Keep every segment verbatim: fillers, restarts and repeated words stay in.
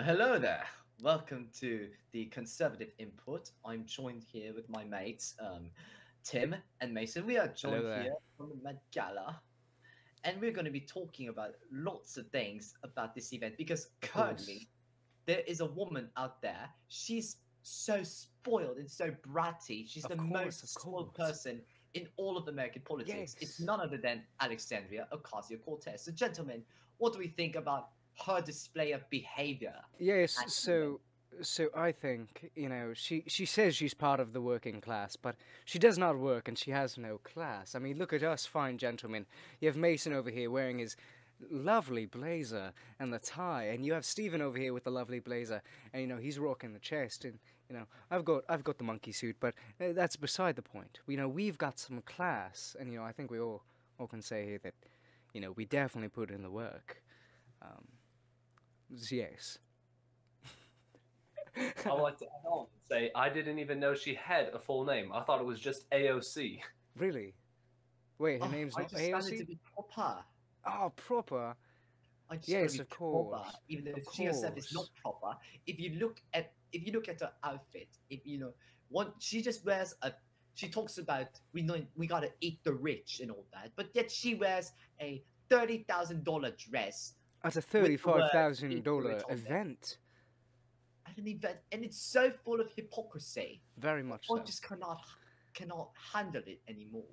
Uh, hello there. Welcome to the Conservative Input. I'm joined here with my mates, um, Tim and Mason. We are joined here from the Met Gala, and we're going to be talking about lots of things about this event because currently there is a woman out there. She's so spoiled and so bratty. She's of the course, most spoiled person in all of American politics. Yes. It's none other than Alexandria Ocasio-Cortez. So, gentlemen, what do we think about her display of behavior? Yes, so so I think, you know, she, she says she's part of the working class, but she does not work and she has no class. I mean, look at us fine gentlemen. You have Mason over here wearing his lovely blazer and the tie, and you have Stephen over here with the lovely blazer, and, you know, he's rocking the chest, and, you know, I've got I've got the monkey suit, but that's beside the point. You know, we've got some class, and, you know, I think we all, all can say here that, you know, we definitely put in the work. Um... Yes. I would like to add on and say I didn't even know she had a full name. I thought it was just A O C. Really? Wait, her oh, name's I not just A O C? I decided to be proper. Oh, proper. I just yes, of course. Proper, even though she herself is not proper. If you look at if you look at her outfit, if you know, one she just wears a. She talks about we know we gotta eat the rich and all that, but yet she wears a thirty thousand dollar dress. At a thirty-five thousand dollar event. At an event, and it's so full of hypocrisy. Very much so. I just cannot, cannot handle it anymore.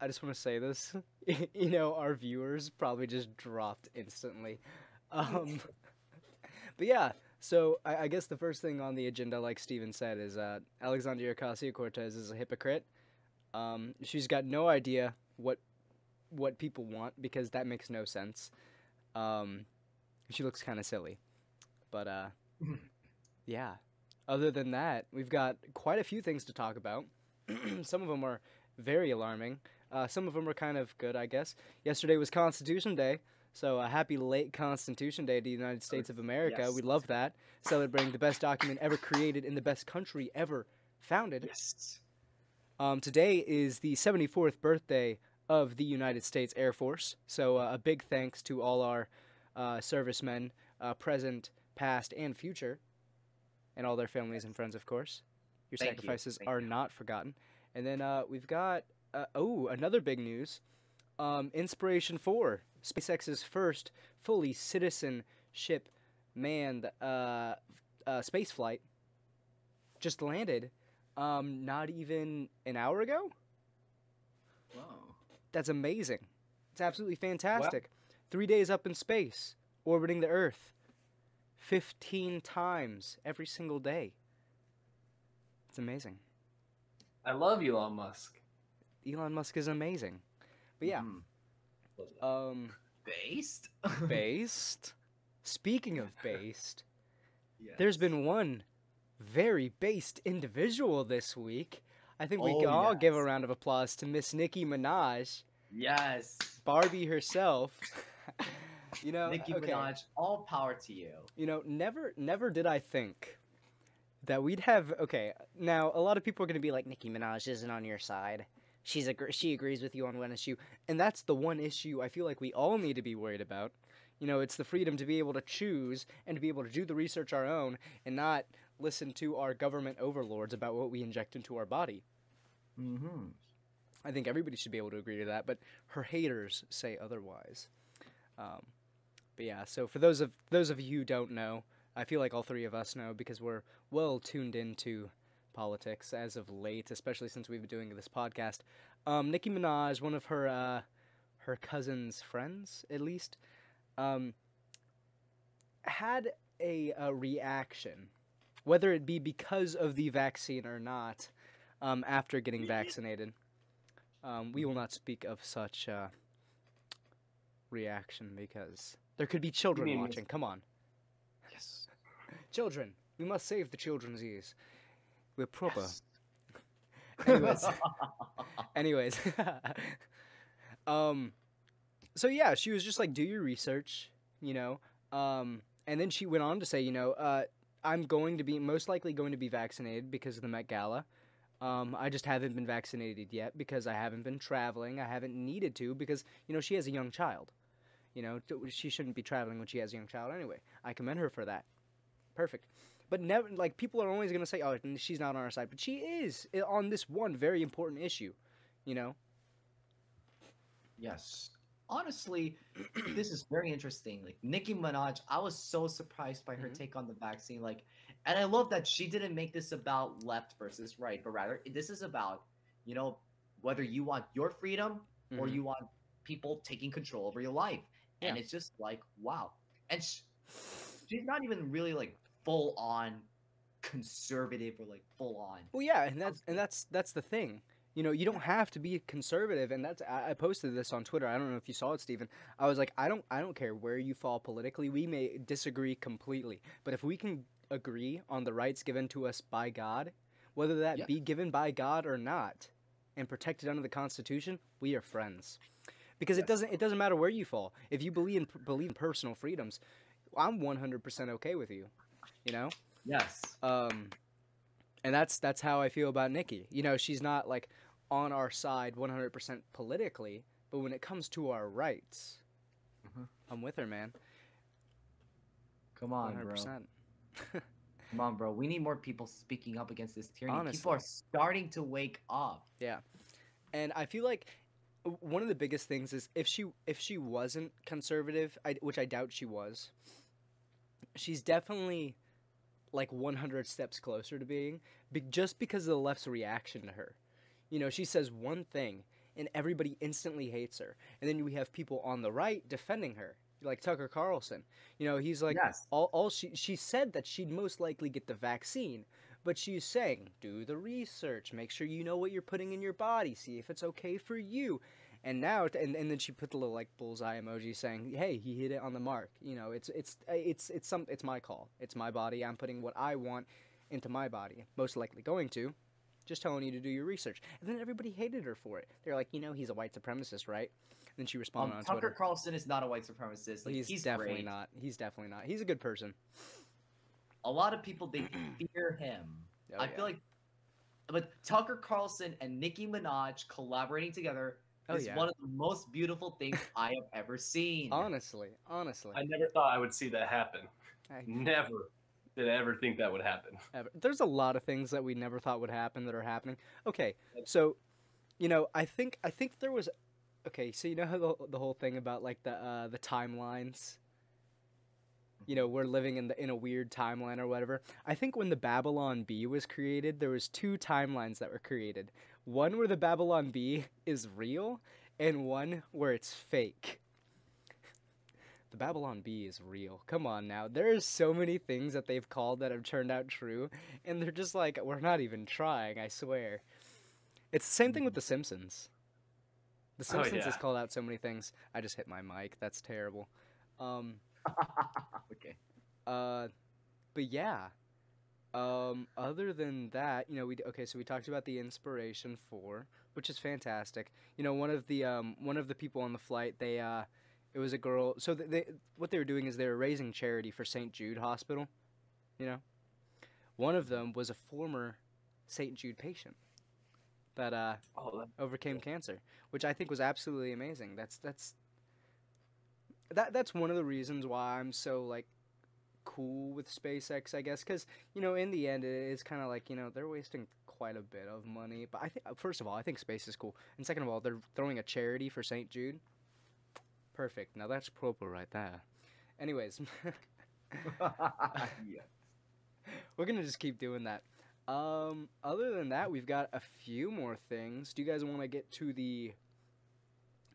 I just want to say this. You know, our viewers probably just dropped instantly. Um, but yeah, so I, I guess the first thing on the agenda, like Steven said, is uh, Alexandria Ocasio-Cortez is a hypocrite. Um, she's got no idea what what people want, because that makes no sense. Um, she looks kind of silly, but, uh, yeah, other than that, we've got quite a few things to talk about. Some of them are very alarming. Uh, some of them are kind of good, I guess. Yesterday was Constitution Day. So a happy late Constitution Day to the United States of America. Yes. We love that. Celebrating the best document ever created in the best country ever founded. Yes. Um, today is the seventy-fourth birthday of the United States Air Force. So uh, a big thanks to all our uh, servicemen, uh, present, past, and future, and all their families and friends, of course. Your Thank sacrifices you. are you. not forgotten. And then uh, we've got, uh, oh, another big news. Um, Inspiration four, SpaceX's first fully citizenship manned uh, uh, space flight, just landed um, not even an hour ago? Wow. That's amazing. It's absolutely fantastic. Wow. Three days up in space, orbiting the Earth, fifteen times every single day. It's amazing. I love Elon Musk. Elon Musk is amazing. But yeah. Mm. Um, based? Based. Speaking of based, yes. There's been one very based individual this week. I think we oh, can all yes. give a round of applause to Miss Nicki Minaj. Yes. Barbie herself. You know, Nicki okay. Minaj, all power to you. You know, never never did I think that we'd have okay, now a lot of people are going to be like, Nicki Minaj isn't on your side. She's a she agrees with you on one issue, and that's the one issue I feel like we all need to be worried about. You know, it's the freedom to be able to choose and to be able to do the research our own and not listen to our government overlords about what we inject into our body. Mm-hmm. I think everybody should be able to agree to that, but her haters say otherwise. Um, but yeah, so for those of those of you who don't know, I feel like all three of us know because we're well tuned into politics as of late, especially since we've been doing this podcast. Um, Nicki Minaj, one of her uh, her cousin's friends, at least, um, had a, a reaction, whether it be because of the vaccine or not, um, after getting vaccinated. Um, we will not speak of such uh, reaction because there could be children watching. Come on. Yes. Children. We must save the children's ears. We're proper. Yes. Anyways. Anyways. um, so, yeah, she was just like, do your research, you know. Um, and then she went on to say, you know, uh, I'm going to be most likely going to be vaccinated because of the Met Gala. Um, I just haven't been vaccinated yet because I haven't been traveling. I haven't needed to because, you know, she has a young child. You know, she shouldn't be traveling when she has a young child anyway. I commend her for that. Perfect. But never, like, people are always going to say, oh, she's not on our side. But she is on this one very important issue, you know? Yes. Honestly, this is very interesting. Like, Nicki Minaj, I was so surprised by her mm-hmm. take on the vaccine. Like, and I love that she didn't make this about left versus right, but rather this is about, you know, whether you want your freedom mm-hmm. or you want people taking control over your life. Yeah. And it's just like, wow. And she, she's not even really like full on conservative or like full on. Well, yeah, and that's and that's that's the thing. You know, you don't have to be conservative, and that's I posted this on Twitter. I don't know if you saw it, Stephen. I was like, I don't, I don't care where you fall politically. We may disagree completely, but if we can agree on the rights given to us by God, whether that yeah. be given by God or not, and protected under the Constitution, we are friends. Because yes. it doesn't, it doesn't matter where you fall. If you believe in believe in personal freedoms, I'm one hundred percent okay with you. You know? Yes. Um, and that's that's how I feel about Nikki. You know, she's not like on our side one hundred percent politically, but when it comes to our rights, mm-hmm. I'm with her, man. Come on, one hundred percent. Bro. Come on, bro. We need more people speaking up against this tyranny. Honestly. People are starting to wake up. Yeah. And I feel like one of the biggest things is if she if she wasn't conservative, I, which I doubt she was, she's definitely like one hundred steps closer to being, just because of the left's reaction to her. You know, she says one thing, and everybody instantly hates her. And then we have people on the right defending her, like Tucker Carlson. You know, he's like, yes. all, all she she said that she'd most likely get the vaccine, but she's saying, do the research, make sure you know what you're putting in your body, see if it's okay for you. And now, and, and then she put the little like bullseye emoji saying, "Hey, he hit it on the mark." You know, it's it's it's it's some it's my call, it's my body. I'm putting what I want into my body. Most likely going to. Just telling you to do your research. And then everybody hated her for it. They're like, you know, he's a white supremacist, right? And then she responded um, on Tucker Twitter. Tucker Carlson is not a white supremacist. Like, he's, he's definitely great. not. He's definitely not. He's a good person. A lot of people, they fear him. Oh, I yeah. feel like, but Tucker Carlson and Nicki Minaj collaborating together oh, is yeah. one of the most beautiful things I have ever seen. Honestly, honestly. I never thought I would see that happen. I... Never. Did I ever think that would happen? Ever. There's a lot of things that we never thought would happen that are happening. Okay, so, you know, I think I think there was, okay, so you know how the, the whole thing about like the uh, the timelines. You know, we're living in the in a weird timeline or whatever. I think when the Babylon Bee was created, there was two timelines that were created. One where the Babylon Bee is real, and one where it's fake. The Babylon Bee is real. Come on now. There's so many things that they've called that have turned out true, and they're just like, we're not even trying, I swear. It's the same thing with The Simpsons. The Simpsons oh, yeah. has called out so many things. I just hit my mic. That's terrible. Um, okay. Uh, but yeah. Um, other than that, you know, we okay. So we talked about the Inspiration four, which is fantastic. You know, one of the um one of the people on the flight, they uh. It was a girl. So they, they, what they were doing is they were raising charity for Saint Jude Hospital, you know. One of them was a former Saint Jude patient that uh, oh, that, overcame yeah. cancer, which I think was absolutely amazing. That's that's that that's one of the reasons why I'm so like cool with SpaceX, I guess, because you know in the end it is kind of like you know they're wasting quite a bit of money. But I think first of all I think space is cool, and second of all they're throwing a charity for Saint Jude. Perfect. Now that's proper right there. Anyways. yes. We're going to just keep doing that. Um, other than that, we've got a few more things. Do you guys want to get to the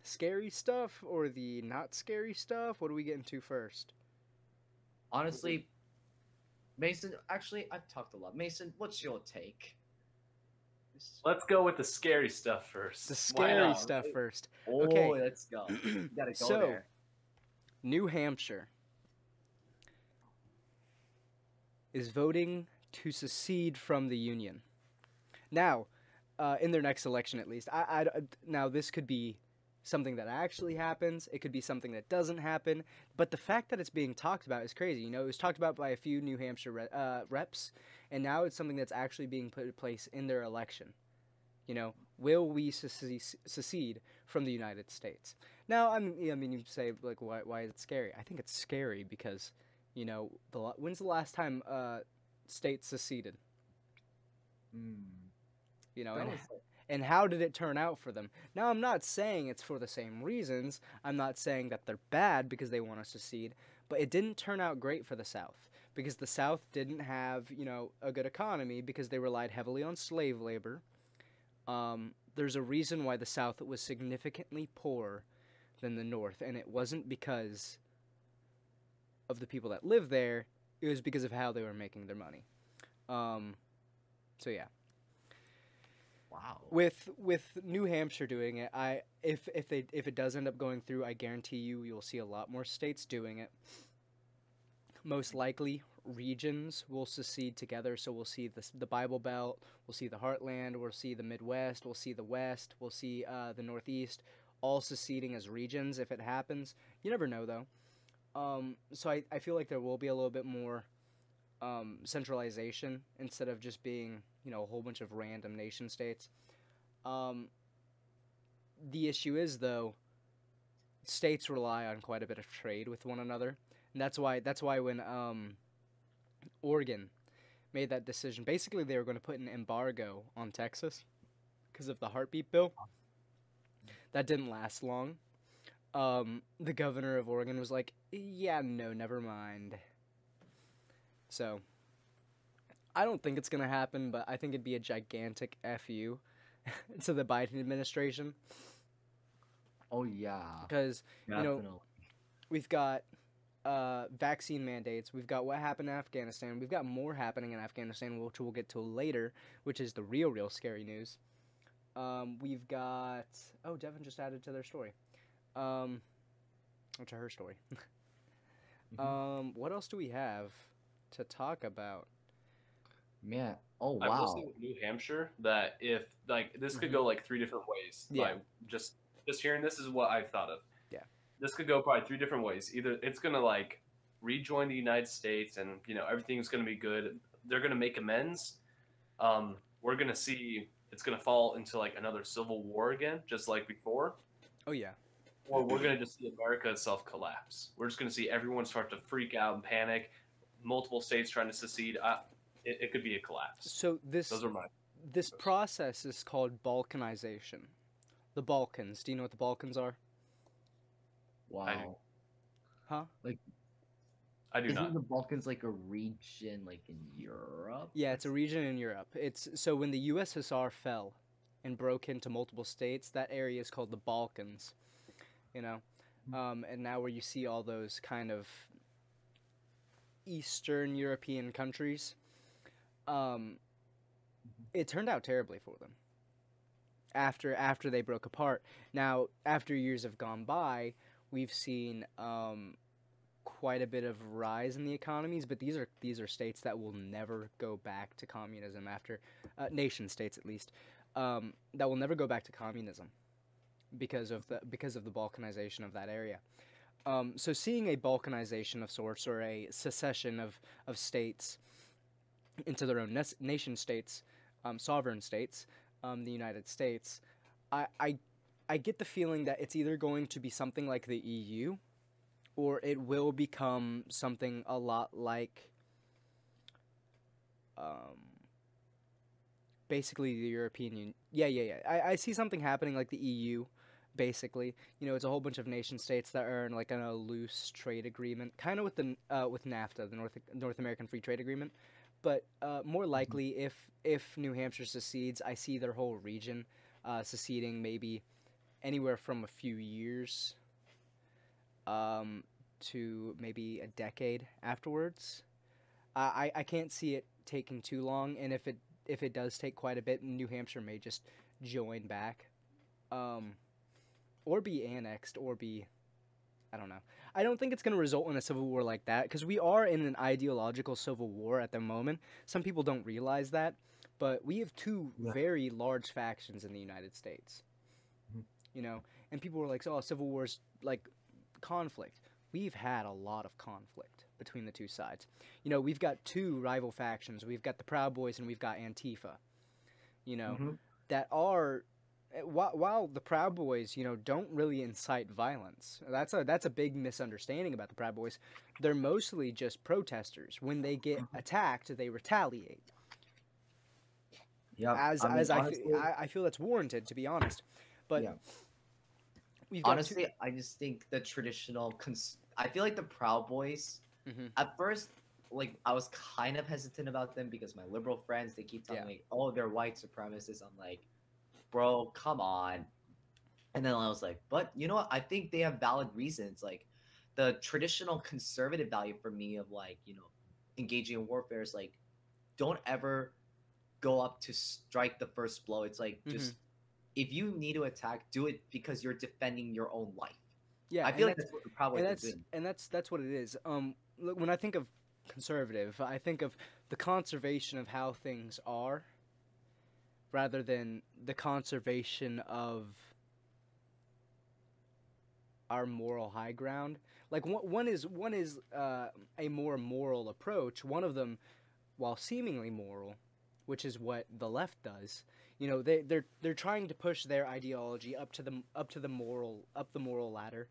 scary stuff or the not scary stuff? What are we getting to first? Honestly, Mason, actually, I've talked a lot. Mason, what's your take? Let's go with the scary stuff first. The scary stuff first. Oh, okay. Let's go. You gotta go so, there. New Hampshire is voting to secede from the Union. Now, uh, in their next election at least. I, I, now, this could be something that actually happens. It could be something that doesn't happen. But the fact that it's being talked about is crazy. You know, it was talked about by a few New Hampshire re- uh, reps, and now it's something that's actually being put in place in their election. You know, will we sec- secede from the United States. Now, I mean, I mean, you say, like, why, why is it scary? I think it's scary because, you know, the when's the last time uh, states seceded? Mm. You know, and, and how did it turn out for them? Now, I'm not saying it's for the same reasons. I'm not saying that they're bad because they want to secede, but it didn't turn out great for the South because the South didn't have, you know, a good economy because they relied heavily on slave labor. Um, there's a reason why the South was significantly poorer than the North, and it wasn't because of the people that lived there. It was because of how they were making their money. Um, so yeah. Wow. With with New Hampshire doing it, I if if they if it does end up going through, I guarantee you you'll see a lot more states doing it. Most likely, regions will secede together, so we'll see the, the Bible Belt, we'll see the Heartland, we'll see the Midwest, we'll see the West, we'll see uh, the Northeast, all seceding as regions if it happens. You never know, though. Um, so I, I feel like there will be a little bit more um, centralization instead of just being, you know, a whole bunch of random nation states. Um, the issue is, though, states rely on quite a bit of trade with one another. And that's why that's why when um, Oregon made that decision, basically they were going to put an embargo on Texas because of the heartbeat bill. That didn't last long. Um, the governor of Oregon was like, yeah, no, never mind. So, I don't think it's going to happen, but I think it'd be a gigantic F U to the Biden administration. Oh, yeah. Because, you know, we've got... Uh, vaccine mandates, we've got what happened in Afghanistan, we've got more happening in Afghanistan, which we'll get to later, which is the real, real scary news. Um, we've got... Oh, Devin just added to their story. Um, or to her story. Mm-hmm. Um, what else do we have to talk about? Man, oh, wow. I'm listening to New Hampshire, that if, like, this could mm-hmm. go, like, three different ways. Yeah. Like, just, just hearing this is what I've thought of. This could go probably three different ways. Either it's going to, like, rejoin the United States and, you know, everything's going to be good. They're going to make amends. Um, we're going to see it's going to fall into, like, another civil war again, just like before. Oh, yeah. Or we're going to just see America itself collapse. We're just going to see everyone start to freak out and panic, multiple states trying to secede. I, it, it could be a collapse. So this, Those are my this process is called Balkanization. The Balkans. Do you know what the Balkans are? Wow. Huh? Like, I do isn't not. Isn't the Balkans like a region, like in Europe? Yeah, it's a region in Europe. It's so when the U S S R fell and broke into multiple states, that area is called the Balkans, you know? Um, and now where you see all those kind of Eastern European countries, um, it turned out terribly for them after, after they broke apart. Now, after years have gone by... We've seen um, quite a bit of rise in the economies, but these are these are states that will never go back to communism after uh, nation states, at least, um, that will never go back to communism because of the because of the balkanization of that area. Um, so seeing a balkanization of sorts or a secession of of states into their own nation states, um, sovereign states, um, the United States, I. I I get the feeling that it's either going to be something like the E U, or it will become something a lot like, um, basically the European Union. Yeah, yeah, yeah. I, I see something happening like the E U, basically. You know, it's a whole bunch of nation states that are in like in a loose trade agreement, kind of with the uh, with NAFTA, the North North American Free Trade Agreement. But uh, more likely, mm-hmm. if if New Hampshire secedes, I see their whole region uh, seceding, maybe. Anywhere from a few years um, to maybe a decade afterwards. Uh, I I can't see it taking too long, and if it if it does take quite a bit, New Hampshire may just join back, um, or be annexed, or be I don't know. I don't think it's going to result in a civil war like that because we are in an ideological civil war at the moment. Some people don't realize that, but we have two yeah. very large factions in the United States. You know, and people were like, oh, civil war's like conflict. We've had a lot of conflict between the two sides. You know, we've got two rival factions. We've got the Proud Boys and we've got Antifa, you know, mm-hmm. that are while, while the Proud Boys, you know, don't really incite violence, that's a that's a big misunderstanding about the Proud Boys. They're mostly just protesters. When they get attacked, they retaliate. Yeah, as I mean, as honestly, I, I feel that's warranted, to be honest. But yeah. we've got honestly, to... I just think the traditional. Cons- I feel like the Proud Boys. Mm-hmm. At first, like I was kind of hesitant about them because my liberal friends, they keep telling yeah. me, "Oh, they're white supremacists." I'm like, bro, come on. And then I was like, but you know what? I think they have valid reasons. Like the traditional conservative value for me of like, you know, engaging in warfare is like, don't ever go up to strike the first blow. It's like, mm-hmm. just if you need to attack, do it because you're defending your own life. Yeah. I feel like that's what the problem is. And that's, that's what it is. Um, look, when I think of conservative, I think of the conservation of how things are, rather than the conservation of our moral high ground. Like one, one is one is uh, a more moral approach. One of them, while seemingly moral, which is what the left does, you know, they they're they're trying to push their ideology up to the up to the moral up the moral ladder.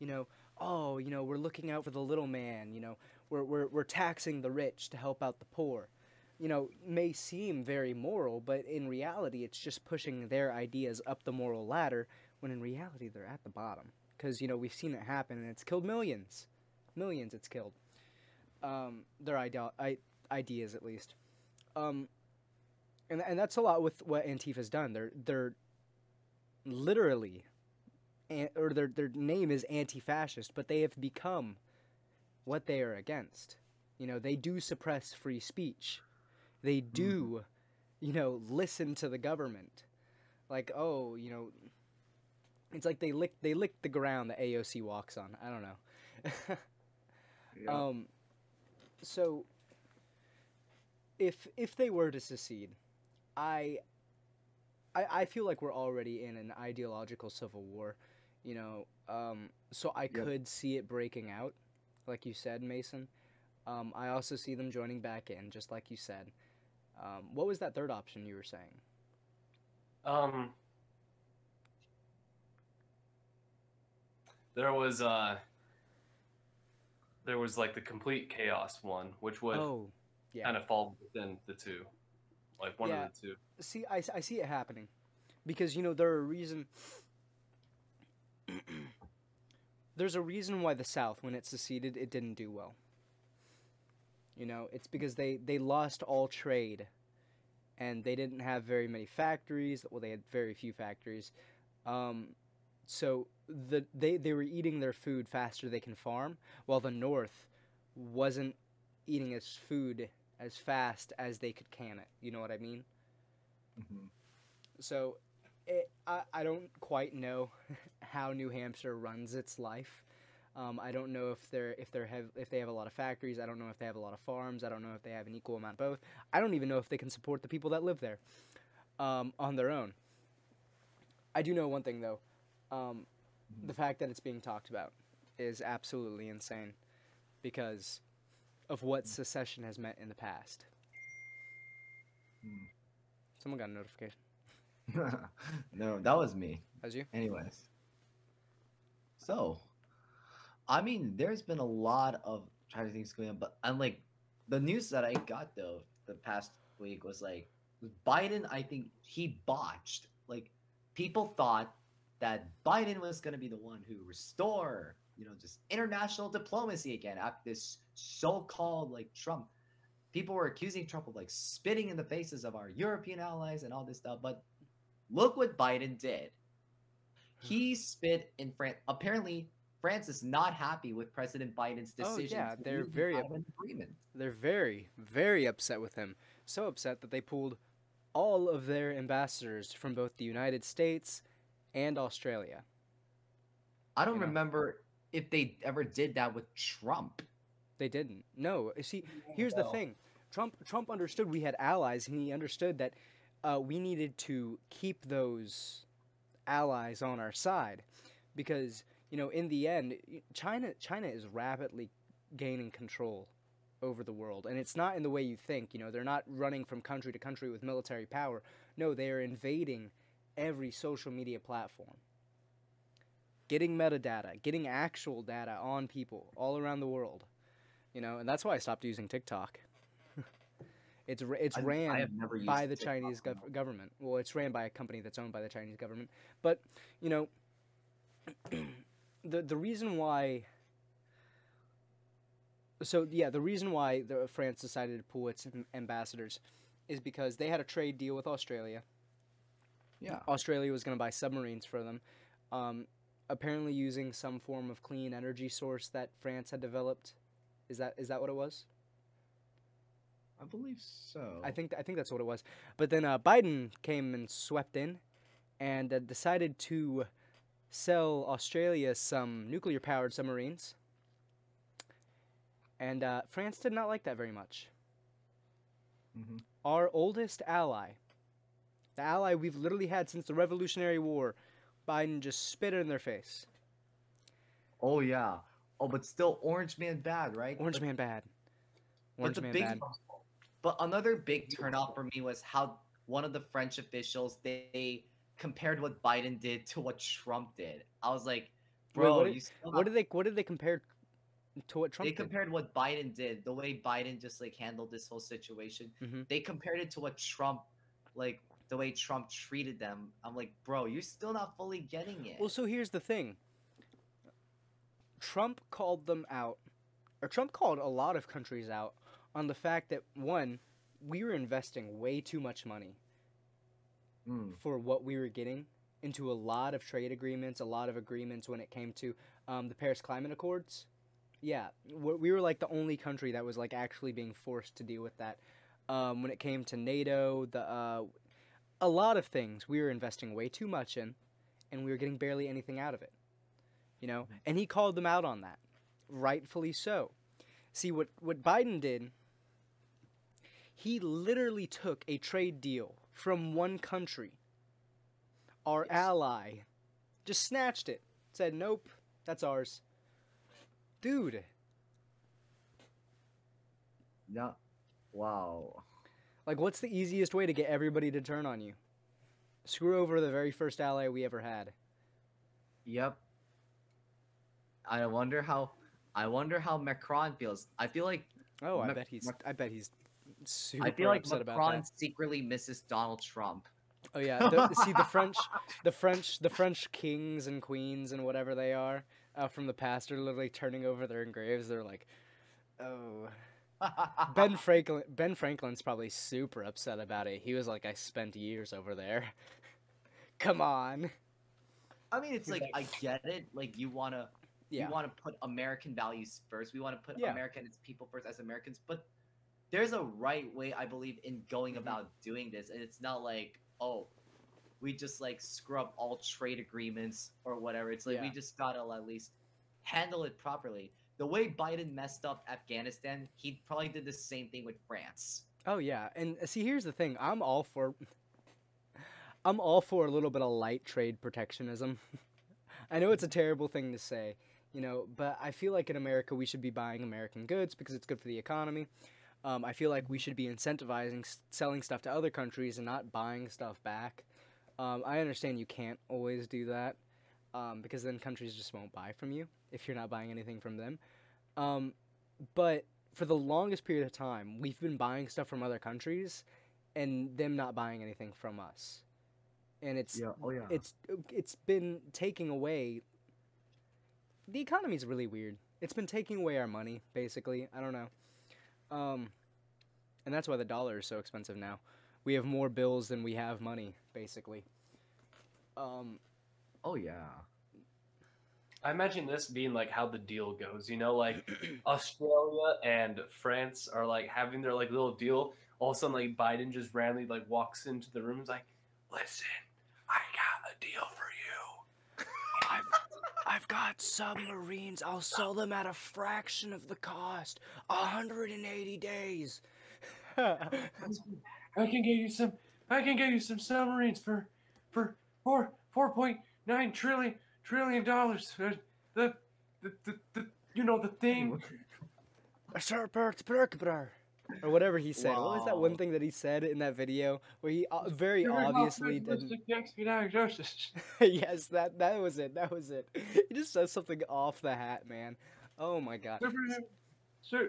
You know, oh, you know, we're looking out for the little man. You know, we're we're we're taxing the rich to help out the poor. You know, may seem very moral, but in reality, it's just pushing their ideas up the moral ladder, when in reality, they're at the bottom. Because, you know, we've seen it happen, and it's killed millions. Millions it's killed. Um, their ide- I- ideas, at least. Um, and and that's a lot with what Antifa's done. They're, they're literally, an- or their, their name is anti-fascist, but they have become what they are against. You know, they do suppress free speech. They do, you know, listen to the government. Like, oh, you know, it's like they lick they lick the ground that A O C walks on. I don't know. yeah. Um, so if if they were to secede, I, I I feel like we're already in an ideological civil war, you know. Um, so I yep. could see it breaking out, like you said, Mason. Um, I also see them joining back in, just like you said. Um, what was that third option you were saying? Um, there was uh, there was like the complete chaos one, which would oh, yeah. kind of fall within the two, like one yeah. of the two. See, I, I see it happening, because you know there are reason. There's a reason why the South, when it seceded, it didn't do well. You know, it's because they, they lost all trade, and they didn't have very many factories. Well, they had very few factories. Um, so the they, they were eating their food faster they can farm, while the North wasn't eating its food as fast as they could can it. You know what I mean? Mm-hmm. So it, I, I don't quite know how New Hampshire runs its life. Um, I don't know if they're if they're have if they have a lot of factories. I don't know if they have a lot of farms. I don't know if they have an equal amount of both. I don't even know if they can support the people that live there um, on their own. I do know one thing though, um, the fact that it's being talked about is absolutely insane because of what secession has meant in the past. Hmm. Someone got a notification. No, that was me. That was you? Anyways, so. I mean, there's been a lot of trying to things going on, but I'm like, the news that I got though the past week was like Biden. I think he botched. Like, people thought that Biden was going to be the one who restore, you know, just international diplomacy again after this so-called like Trump. People were accusing Trump of like spitting in the faces of our European allies and all this stuff. But look what Biden did. He spit in France. Apparently. France is not happy with President Biden's decision. Oh, yeah, they're very, they're very, very upset with him. So upset that they pulled all of their ambassadors from both the United States and Australia. I don't you know? remember if they ever did that with Trump. They didn't. No. See, here's the thing. Trump Trump understood we had allies, and he understood that uh, we needed to keep those allies on our side because... You know, in the end, China China is rapidly gaining control over the world. And it's not in the way you think. You know, they're not running from country to country with military power. No, they are invading every social media platform. Getting metadata, getting actual data on people all around the world, you know, and that's why I stopped using TikTok. It's it's I, ran I have never used by the TikTok Chinese gov- government. Well, it's ran by a company that's owned by the Chinese government. But, you know, the the reason why. So yeah, the reason why the, France decided to pull its ambassadors is because they had a trade deal with Australia. Yeah, Australia was going to buy submarines for them, um, apparently using some form of clean energy source that France had developed. Is that is that what it was? I believe so. I think I think that's what it was. But then uh, Biden came and swept in, and uh, decided to sell Australia some nuclear-powered submarines. And uh, France did not like that very much. Mm-hmm. Our oldest ally, the ally we've literally had since the Revolutionary War, Biden just spit it in their face. Oh, yeah. Oh, but still Orange Man bad, right? Orange but, Man bad. Orange Man big, bad. But another big turnoff for me was how one of the French officials, they compared what Biden did to what Trump did. I was like, bro, Wait, what, did, you still what did they what did they compare to what Trump did? They compared did? what Biden did, the way Biden just like handled this whole situation. Mm-hmm. They compared it to what Trump, like the way Trump treated them. I'm like, bro, you're still not fully getting it. Well, so here's the thing. Trump called them out, or Trump called a lot of countries out on the fact that, one, we were investing way too much money mm. for what we were getting into a lot of trade agreements, a lot of agreements when it came to um, the Paris Climate Accords. Yeah, we were like the only country that was like actually being forced to deal with that. Um, when it came to NATO, the uh, a lot of things we were investing way too much in, and we were getting barely anything out of it, you know. And he called them out on that, rightfully so. See what what Biden did. He literally took a trade deal from one country, our yes. ally, just snatched it, said, "Nope, that's ours." Dude. No. Wow. Like, what's the easiest way to get everybody to turn on you? Screw over the very first ally we ever had. Yep. I wonder how I wonder how Macron feels. I feel like Oh, I Ma- bet he's I bet he's super I feel like upset Macron about that. Secretly misses Donald Trump. Oh yeah. The, see the French the French the French kings and queens and whatever they are. Uh, from the past are literally turning over their graves. They're like, oh. Ben Franklin. Ben Franklin's probably super upset about it. He was like, I spent years over there. Come on. I mean, it's like, I get it. Like, you want to yeah. you want to put American values first. We want to put yeah. American as people first as Americans. But there's a right way, I believe, in going mm-hmm. about doing this. And it's not like, oh, we just, like, scrub all trade agreements or whatever. It's like yeah. we just got to at least handle it properly. The way Biden messed up Afghanistan, he probably did the same thing with France. Oh, yeah. And, see, here's the thing. I'm all for – I'm all for a little bit of light trade protectionism. I know it's a terrible thing to say, you know, but I feel like in America we should be buying American goods because it's good for the economy. Um, I feel like we should be incentivizing selling stuff to other countries and not buying stuff back. Um, I understand you can't always do that, um, because then countries just won't buy from you if you're not buying anything from them. Um, but for the longest period of time, we've been buying stuff from other countries and them not buying anything from us. And it's yeah. Oh, yeah. it's it's been taking away – the economy's really weird. It's been taking away our money, basically. I don't know. Um, and that's why the dollar is so expensive now. We have more bills than we have money, basically. Um, oh, yeah. I imagine this being, like, how the deal goes. You know, like, Australia and France are, like, having their, like, little deal. All of a sudden, like, Biden just randomly, like, walks into the room and is like, listen, I got a deal for you. I've, I've got submarines. I'll sell them at a fraction of the cost. one hundred eighty days. I can get you some. I can get you some submarines for, for four four point nine trillion trillion dollars. The, the the the you know the thing. or whatever he said. Wow. What was that one thing that he said in that video where he uh, very obviously didn't? Yes, that that was it. That was it. He just says something off the hat, man. Oh my god. Sure.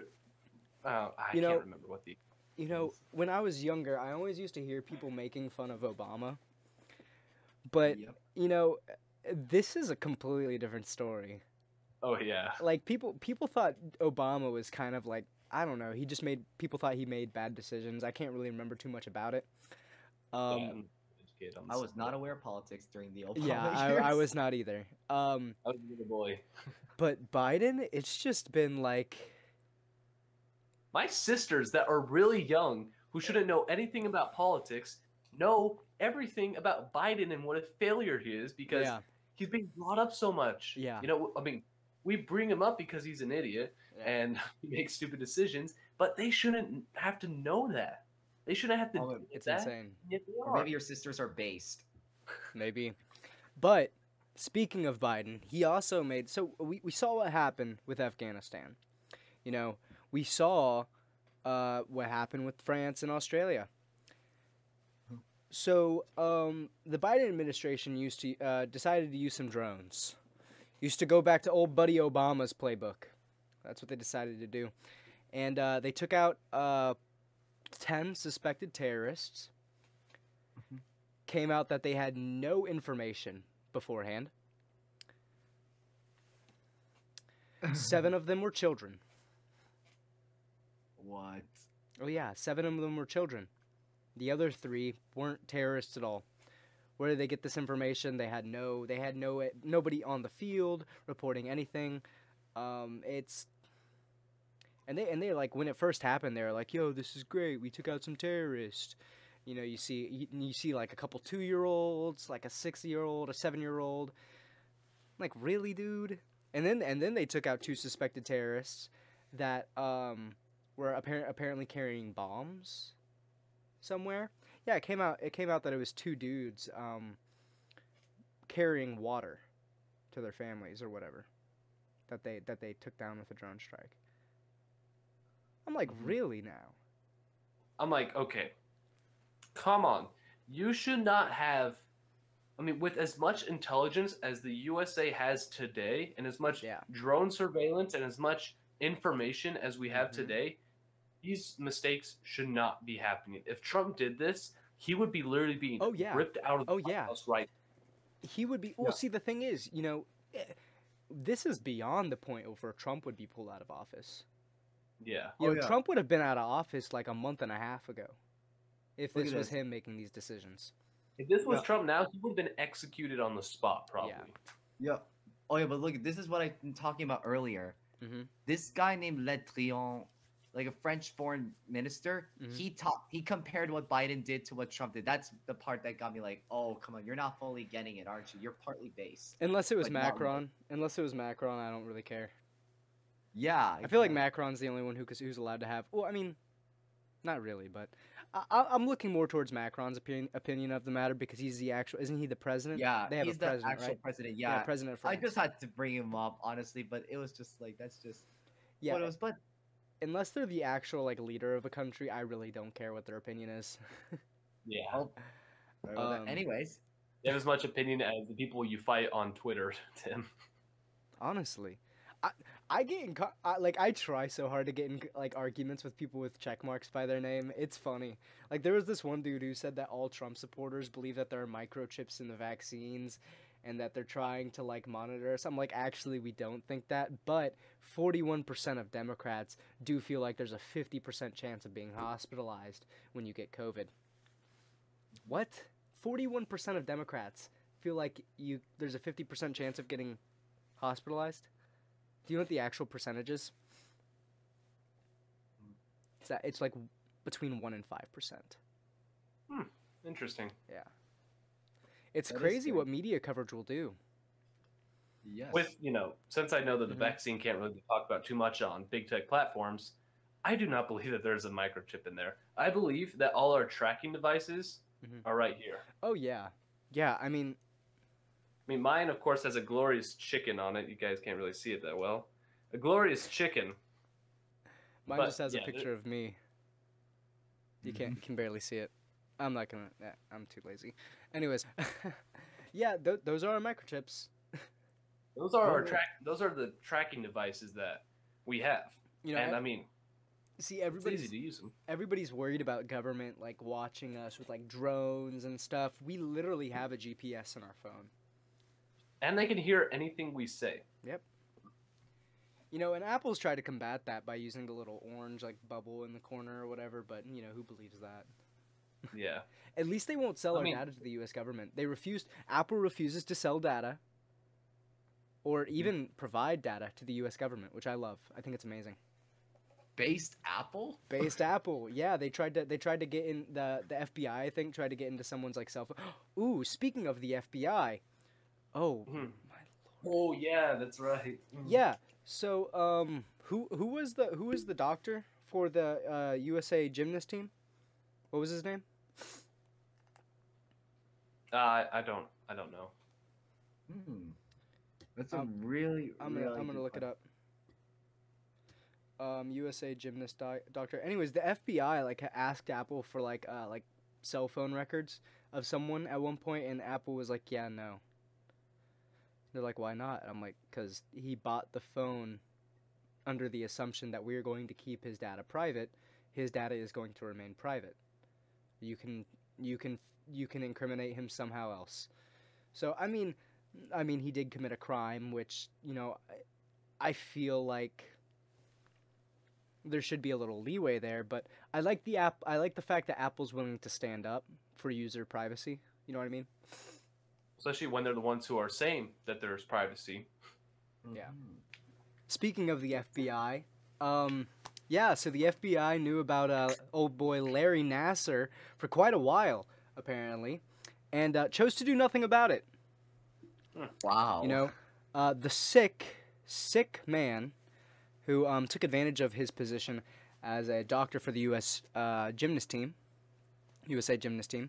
Oh, I you can't know, remember what the. You know, when I was younger, I always used to hear people making fun of Obama. But yep. you know, this is a completely different story. Oh yeah. Like people, people thought Obama was kind of like, I don't know. He just made people thought he made bad decisions. I can't really remember too much about it. Um, yeah, I was not aware of politics during the Obama yeah, years. I, I was not either. Um, I was a little boy. But Biden, it's just been like. My sisters that are really young, who shouldn't know anything about politics, know everything about Biden and what a failure he is because yeah. he's being brought up so much. Yeah. You know, I mean, we bring him up because he's an idiot yeah. and he makes stupid decisions, but they shouldn't have to know that. They shouldn't have to oh, do it's that. It's insane. Or maybe your sisters are based. Maybe. But speaking of Biden, he also made – so we, we saw what happened with Afghanistan, you know. We saw uh, what happened with France and Australia. So um, the Biden administration used to uh, decided to use some drones. Used to go back to old buddy Obama's playbook. That's what they decided to do, and uh, they took out uh, ten suspected terrorists. Mm-hmm. Came out that they had no information beforehand. Seven of them were children. What? Oh yeah, seven of them were children. The other three weren't terrorists at all. Where did they get this information? They had no, they had no, nobody on the field reporting anything. Um, it's, and they, and they like when it first happened, they were like, "Yo, this is great. We took out some terrorists." You know, you see, you, you see like a couple two-year-olds, like a six-year-old, a seven-year-old. Like, really, dude? And then, and then they took out two suspected terrorists that, um. were appar- apparently carrying bombs somewhere. Yeah, it came out it came out that it was two dudes um, carrying water to their families or whatever that they that they took down with a drone strike. I'm like, really now? I'm like, okay. Come on. You should not have I mean, with as much intelligence as the U S A has today and as much yeah. drone surveillance and as much information as we have mm-hmm. today, these mistakes should not be happening. If Trump did this, he would be literally being oh, yeah. ripped out of the oh, White yeah. House right now. He would be. Well, no. see, the thing is, you know, this is beyond the point where Trump would be pulled out of office. Yeah. You oh, know, yeah. Trump would have been out of office like a month and a half ago if Look this was this. him making these decisions. If this was yeah. Trump now, he would have been executed on the spot probably. Yeah. yeah. Oh, yeah, but look, this is what I've been talking about earlier. Mm-hmm. This guy named Le Drian, like a French foreign minister, mm-hmm. he talked. He compared what Biden did to what Trump did. That's the part that got me like, oh, come on, you're not fully getting it, aren't you? You're partly based. Unless it was like, Macron. Really. Unless it was Macron, I don't really care. Yeah, I exactly. feel like Macron's the only one who who's allowed to have. Well, I mean, not really, but I, I'm looking more towards Macron's opinion opinion of the matter because he's the actual. Isn't he the president? Yeah, they have he's a president, the actual right? president. Yeah, yeah president. Of France. I just had to bring him up honestly, but it was just like that's just. Yeah, what it was, but unless they're the actual like leader of a country, I really don't care what their opinion is. yeah. Well, um, anyways, they have as much opinion as the people you fight on Twitter, Tim. Honestly. I, I get in I, like I try so hard to get in like arguments with people with check marks by their name. It's funny. Like there was this one dude who said that all Trump supporters believe that there are microchips in the vaccines, and that they're trying to like monitor us. I'm like, actually, we don't think that. But forty-one percent of Democrats do feel like there's a fifty percent chance of being hospitalized when you get COVID. What? forty-one percent of Democrats feel like you there's a fifty percent chance of getting hospitalized. Do you know what the actual percentage is? It's, that, it's like between one and five percent. Hmm. Interesting. Yeah. It's that crazy what media coverage will do. Yes. With you know, since I know that the mm-hmm. vaccine can't really be talked about too much on big tech platforms, I do not believe that there's a microchip in there. I believe that all our tracking devices mm-hmm. are right here. Oh yeah, yeah. I mean. I mean, mine, of course, has a glorious chicken on it. You guys can't really see it that well. A glorious chicken. Mine but, just has yeah, a picture it, of me. You can't can barely see it. I'm not gonna. Yeah, I'm too lazy. Anyways, yeah, th those are our microchips. Those are our track. Those are the tracking devices that we have. You know, and I, I mean, see, everybody's it's easy to use them. Everybody's worried about government like watching us with like drones and stuff. We literally have a G P S in our phone, and they can hear anything we say. Yep. You know, and Apple's tried to combat that by using the little orange, like, bubble in the corner or whatever, but, you know, who believes that? Yeah. At least they won't sell I our mean, data to the U S government. They refused, Apple refuses to sell data or even provide data to the U S government, which I love. I think it's amazing. Based Apple? Based Apple, yeah. They tried to, they tried to get in, the, the F B I, I think, tried to get into someone's, like, cell phone. Ooh, speaking of the F B I. Oh, mm. my Oh yeah, that's right. Mm. Yeah. So, um, who who was the who was the doctor for the uh, U S A gymnast team? What was his name? Uh, I I don't I don't know. Hmm. That's a um, really. I'm gonna really I'm gonna look it up. Um, U S A gymnast doc doctor. Anyways, the F B I like asked Apple for like uh like cell phone records of someone at one point, and Apple was like, yeah, no. They're like, why not? And I'm like, because he bought the phone under the assumption that we're going to keep his data private. His data is going to remain private. You can, you can, you can incriminate him somehow else. So, I mean, I mean, he did commit a crime, which, you know, I, I feel like there should be a little leeway there. But I like the app. I like the fact that Apple's willing to stand up for user privacy. You know what I mean? Especially when they're the ones who are saying that there's privacy. Yeah. Speaking of the F B I, um, yeah, so the F B I knew about uh, old boy Larry Nassar for quite a while, apparently, and uh, chose to do nothing about it. Wow. You know, uh, the sick, sick man who um, took advantage of his position as a doctor for the U S uh, gymnast team, U S A gymnast team,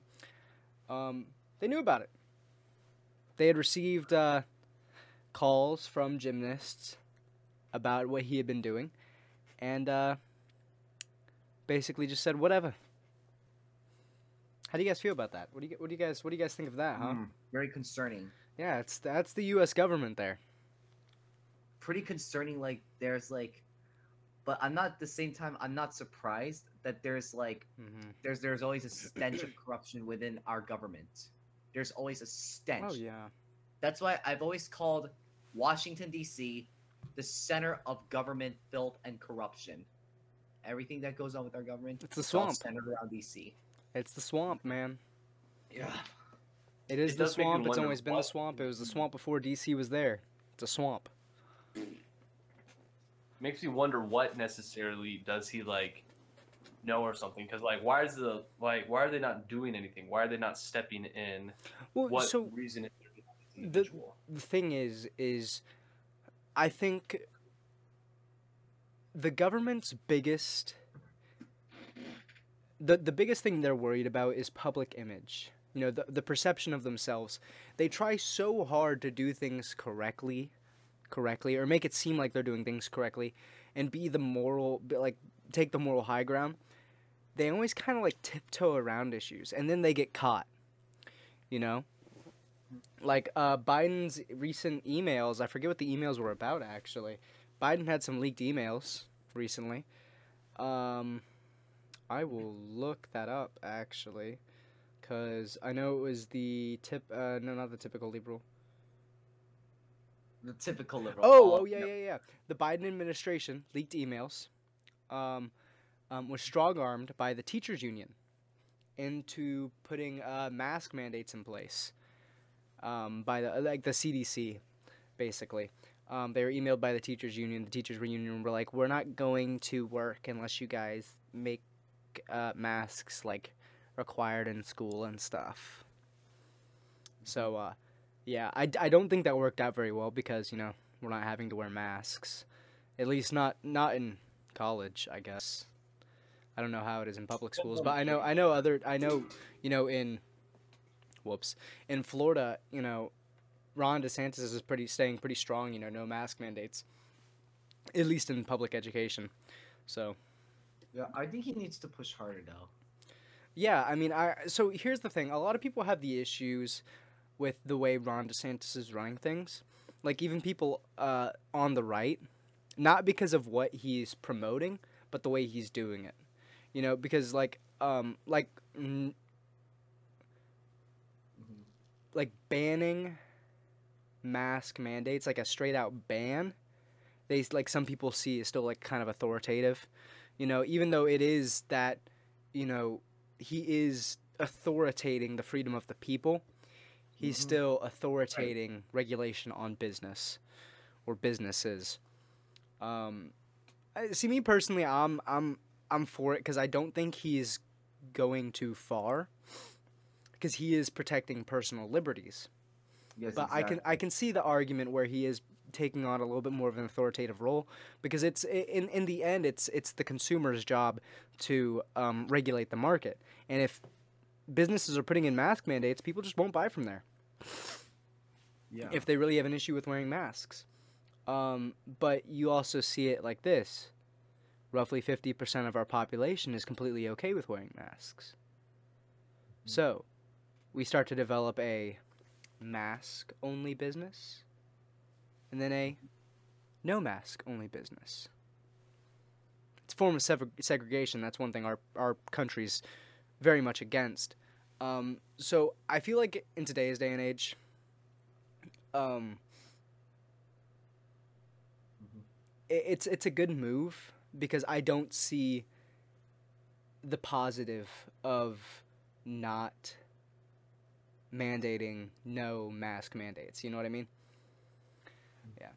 um, they knew about it. They had received uh, calls from gymnasts about what he had been doing, and uh, basically just said whatever. How do you guys feel about that? What do you what do you guys what do you guys think of that? Huh? Mm, very concerning. Yeah, it's that's the U S government there. Pretty concerning. Like there's like, but I'm not at the same time. I'm not surprised that there's like mm-hmm. there's there's always a stench of corruption within our government. There's always a stench. Oh, yeah. That's why I've always called Washington, D C the center of government filth and corruption. Everything that goes on with our government it's the swamp. It's all centered around D C It's the swamp, man. Yeah. It is it the swamp. It's always been what? the swamp. It was the swamp before D C was there. It's a swamp. Makes me wonder what necessarily does he, like, know or something, because like why is the like why are they not doing anything? Why are they not stepping in? Well, what so reason is there? The, the thing is is I think the government's biggest the the biggest thing they're worried about is public image, you know, the the perception of themselves. They try so hard to do things correctly correctly or make it seem like they're doing things correctly and be the moral like take the moral high ground. They always kind of like tiptoe around issues, and then they get caught, you know, like uh, Biden's recent emails. I forget what the emails were about, actually. Biden had some leaked emails recently. Um, I will look that up, actually, because I know it was the tip. Uh, no, not the typical liberal. The typical liberal. Oh, oh yeah, no. yeah, yeah. The Biden administration leaked emails. Um, um, was strong-armed by the teachers union into putting uh, mask mandates in place um, by the like the C D C, basically. Um, they were emailed by the teachers union. The teachers union were like, "We're not going to work unless you guys make uh, masks like required in school and stuff." So, uh, yeah, I, I don't think that worked out very well because you know we're not having to wear masks, at least not not in. college, I guess. I don't know how it is in public schools, but I know, I know other, I know, you know, in, whoops, in Florida, you know, Ron DeSantis is pretty, staying pretty strong, you know, no mask mandates, at least in public education. So. Yeah, I think he needs to push harder, though. Yeah, I mean, I so here's the thing. A lot of people have the issues with the way Ron DeSantis is running things. Like, even people uh, on the right, not because of what he's promoting, but the way he's doing it. You know, because, like, um, like, mm, like banning mask mandates, like a straight-out ban, they, like, some people see is still, like, kind of authoritative. You know, even though it is that, you know, he is authoritating the freedom of the people, he's mm-hmm. still authoritating right. regulation on business or businesses. Um, see, me personally, I'm I'm I'm for it because I don't think he's going too far, because he is protecting personal liberties. Yes, but exactly. I can I can see the argument where he is taking on a little bit more of an authoritative role, because it's in in the end it's it's the consumer's job to um, regulate the market, and if businesses are putting in mask mandates, people just won't buy from there. Yeah. If they really have an issue with wearing masks. Um, but you also see it like this. Roughly fifty percent of our population is completely okay with wearing masks. Mm-hmm. So, we start to develop a mask-only business, and then a no-mask-only business. It's a form of se- segregation. That's one thing our, our country's very much against. Um, so I feel like in today's day and age, um, mm-hmm. it, it's it's a good move, because I don't see the positive of not mandating no mask mandates. You know what I mean? Yeah,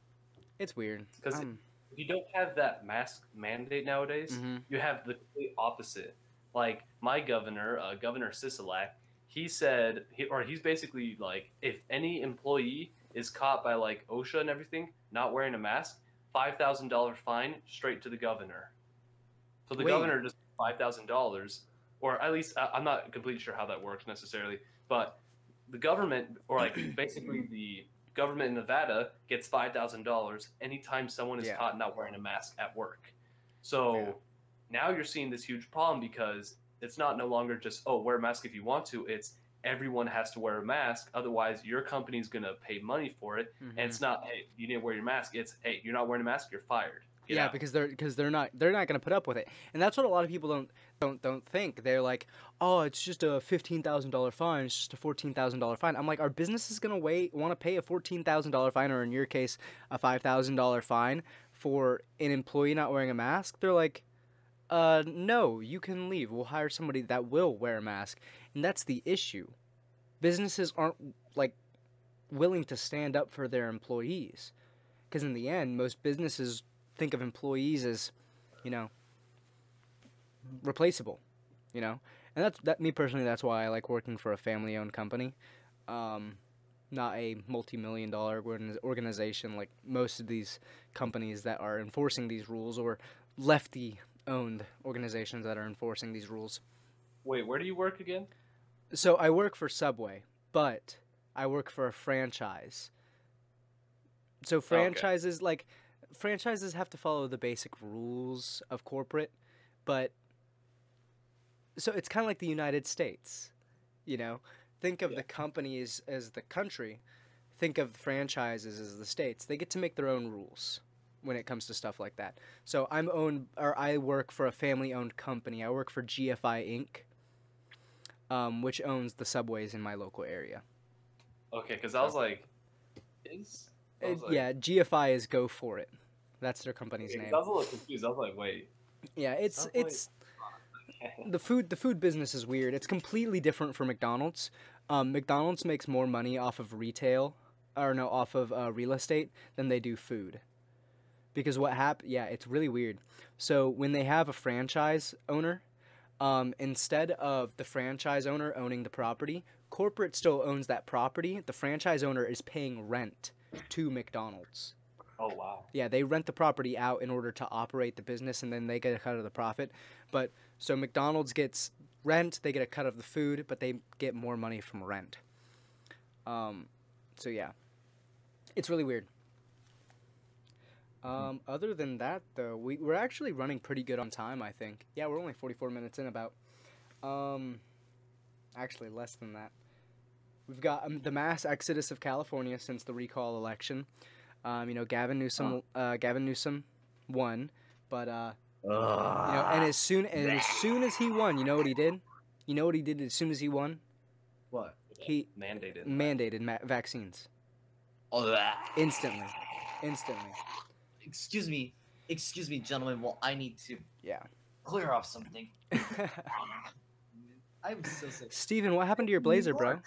it's weird. Because um, if you don't have that mask mandate nowadays, mm-hmm. you have the opposite. Like, my governor, uh, Governor Sisolak, he said, he, or he's basically like, if any employee is caught by, like, OSHA and everything not wearing a mask, five thousand dollars fine straight to the governor. So the Wait. governor just five thousand dollars, or at least, I, I'm not completely sure how that works necessarily, but the government, or, like, basically the government in Nevada gets five thousand dollars anytime someone is yeah. caught not wearing a mask at work. So... Yeah. Now you're seeing this huge problem, because it's not no longer just, oh, wear a mask if you want to. It's everyone has to wear a mask. Otherwise, your company's going to pay money for it. Mm-hmm. And it's not, hey, you didn't wear your mask. It's, hey, you're not wearing a mask, you're fired. Get yeah, out. because they're because they're not they're not going to put up with it. And that's what a lot of people don't don't don't think. They're like, oh, it's just a fifteen thousand dollars fine. It's just a fourteen thousand dollars fine. I'm like, are businesses going to wait want to pay a fourteen thousand dollars fine, or in your case, a five thousand dollars fine for an employee not wearing a mask? They're like, Uh, no, you can leave. We'll hire somebody that will wear a mask. And that's the issue. Businesses aren't, like, willing to stand up for their employees. Because in the end, most businesses think of employees as, you know, replaceable, you know? And that's, that, me personally, that's why I like working for a family-owned company. Um, not a multi-million dollar organization like most of these companies that are enforcing these rules, or lefty owned organizations that are enforcing these rules. Wait, where do you work again? So I work for Subway, but I work for a franchise. So franchises, okay. like, franchises have to follow the basic rules of corporate, but, so it's kind of like the United States, you know? Think of yeah. the companies as the country, think of franchises as the states. They get to make their own rules when it comes to stuff like that. So I'm owned, or I work for a family-owned company. I work for G F I Incorporated, um, which owns the Subways in my local area. Okay, because I was like, is I was like, yeah, G F I is Go For It. That's their company's okay, name. I was a little confused. I was like, wait. Yeah, it's Subway? it's the food. The food business is weird. It's completely different from McDonald's. Um, McDonald's makes more money off of retail, or no, off of uh, real estate than they do food. Because what happened, yeah, it's really weird. So when they have a franchise owner, um, instead of the franchise owner owning the property, corporate still owns that property. The franchise owner is paying rent to McDonald's. Oh, wow. Yeah, they rent the property out in order to operate the business, and then they get a cut of the profit. But so McDonald's gets rent, they get a cut of the food, but they get more money from rent. Um, so, yeah, it's really weird. Um, other than that, though, we, we're actually running pretty good on time, I think. Yeah, we're only forty-four minutes in about. Um, actually, less than that. We've got um, the mass exodus of California since the recall election. Um, you know, Gavin Newsom, oh. uh, Gavin Newsom won, but uh, uh, you know, and as soon and as soon as he won, you know what he did? You know what he did as soon as he won? What? He mandated mandated ma- vaccines. Oh, instantly, instantly. Excuse me, excuse me, gentlemen. Well, I need to yeah clear off something. I'm so sick. Steven, what happened to your blazer, bro?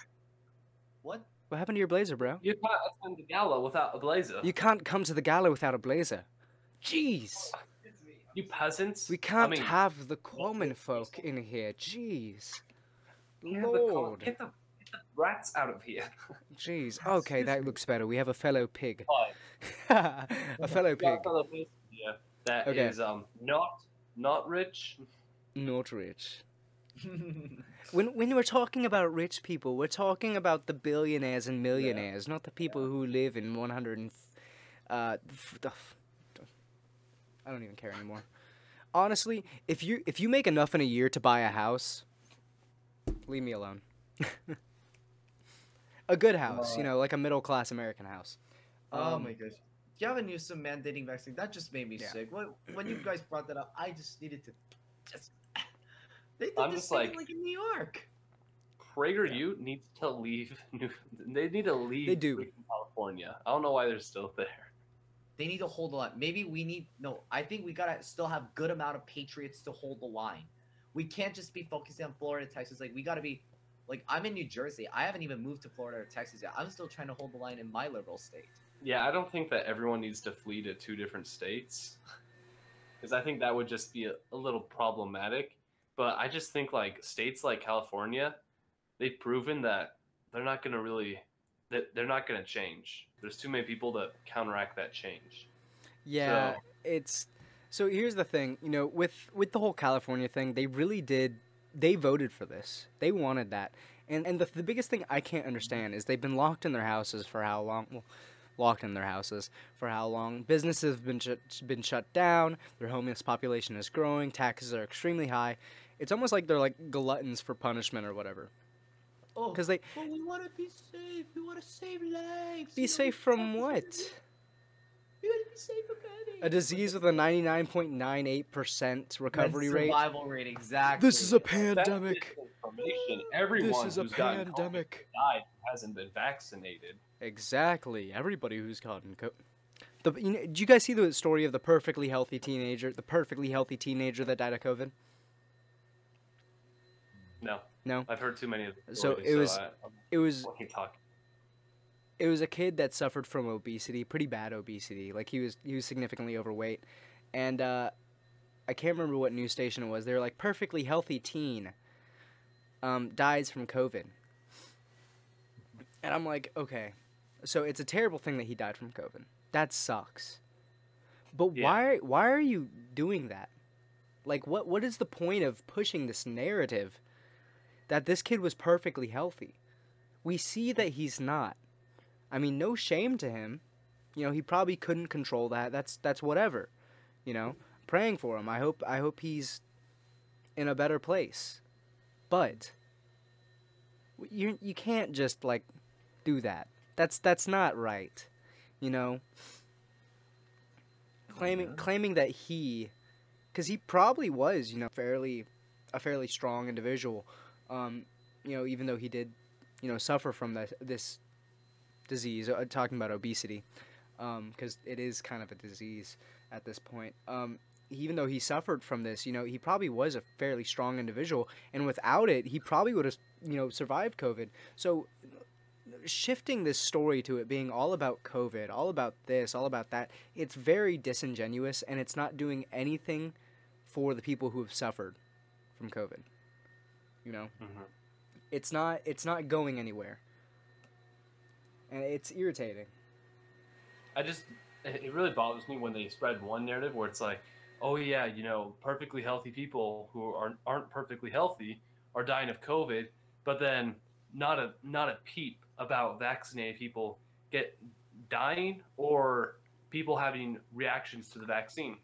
What? What happened to your blazer, bro? You can't attend the gala without a blazer. You can't come to the gala without a blazer. Jeez. You peasants. We can't I mean, have the common folk in here. Jeez. Lord. Get the, get the rats out of here. Jeez. Okay, that looks better. We have a fellow pig. a fellow pig. Yeah, that okay. is um not not rich. Not rich. when when we're talking about rich people, we're talking about the billionaires and millionaires, yeah. not the people yeah. who live in one hundred and uh, I don't even care anymore. Honestly, if you if you make enough in a year to buy a house, leave me alone. A good house, uh, you know, like a middle class American house. Um, oh my gosh, Gavin Newsom mandating vaccine, that just made me yeah. sick. When, when you guys brought that up, I just needed to just. They did I'm this just like, like in New York. Prager yeah. U needs to leave. New, they need to leave. They do. California. I don't know why they're still there. They need to hold a lot. Maybe we need no. I think we gotta still have good amount of patriots to hold the line. We can't just be focusing on Florida, Texas. Like we gotta be. Like I'm in New Jersey. I haven't even moved to Florida or Texas yet. I'm still trying to hold the line in my liberal state. Yeah, I don't think that everyone needs to flee to two different states, because I think that would just be a, a little problematic. But I just think, like, states like California, they've proven that they're not going to really – they're not going to change. There's too many people to counteract that change. Yeah, so. it's – so here's the thing. You know, with, with the whole California thing, they really did – they voted for this. They wanted that. And and the, the biggest thing I can't understand is they've been locked in their houses for how long well, – locked in their houses for how long. Businesses have been, sh- been shut down. Their homeless population is growing. Taxes are extremely high. It's almost like they're like gluttons for punishment or whatever. Oh, because they. Well, we want to be safe. We want to save lives. Be you safe know, from what? We want to be safe from anything. A disease with a ninety-nine point nine eight percent recovery rate. Survival rate, exactly. This is a pandemic. Everyone this is who's a pandemic. Died hasn't been vaccinated. Exactly. Everybody who's caught in co- the you know, do you guys see the story of the perfectly healthy teenager, the perfectly healthy teenager that died of COVID? No. No. I've heard too many of the stories. So it was so I, it was It was a kid that suffered from obesity, pretty bad obesity. Like he was he was significantly overweight, and uh, I can't remember what news station it was. They were like perfectly healthy teen um, dies from COVID. And I'm like, okay. So it's a terrible thing that he died from COVID. That sucks. But yeah. why why are you doing that? Like, what what is the point of pushing this narrative that this kid was perfectly healthy? We see that he's not. I mean, no shame to him. You know, he probably couldn't control that. That's that's whatever. You know, praying for him. I hope I hope he's in a better place. But you you can't just like do that. That's that's not right, you know. Claiming yeah. claiming that he, because he probably was, you know, fairly a fairly strong individual, um, you know, even though he did, you know, suffer from the, this disease. Uh, talking about obesity, because um, it is kind of a disease at this point. Um, even though he suffered from this, you know, he probably was a fairly strong individual, and without it, he probably would have, you know, survived COVID. So. Shifting this story to it being all about COVID, all about this, all about that, it's very disingenuous, and it's not doing anything for the people who have suffered from COVID. You know, mm-hmm. it's not it's not going anywhere, and it's irritating. I just it really bothers me when they spread one narrative where it's like, oh yeah, you know, perfectly healthy people who aren't aren't perfectly healthy are dying of COVID, but then not a not a peep about vaccinated people get dying or people having reactions to the vaccine.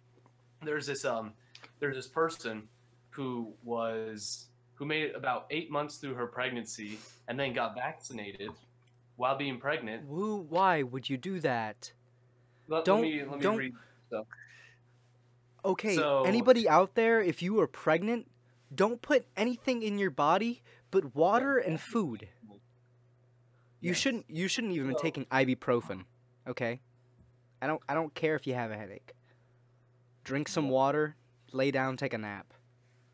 There's this um, there's this person who was who made it about eight months through her pregnancy and then got vaccinated while being pregnant. Who? Why would you do that? Let, don't, let me, let me don't... read stuff. Okay, so, anybody out there, if you are pregnant, don't put anything in your body but water and food. You yes. shouldn't. You shouldn't even so, be taking ibuprofen. Okay, I don't. I don't care if you have a headache. Drink some water. Lay down. Take a nap.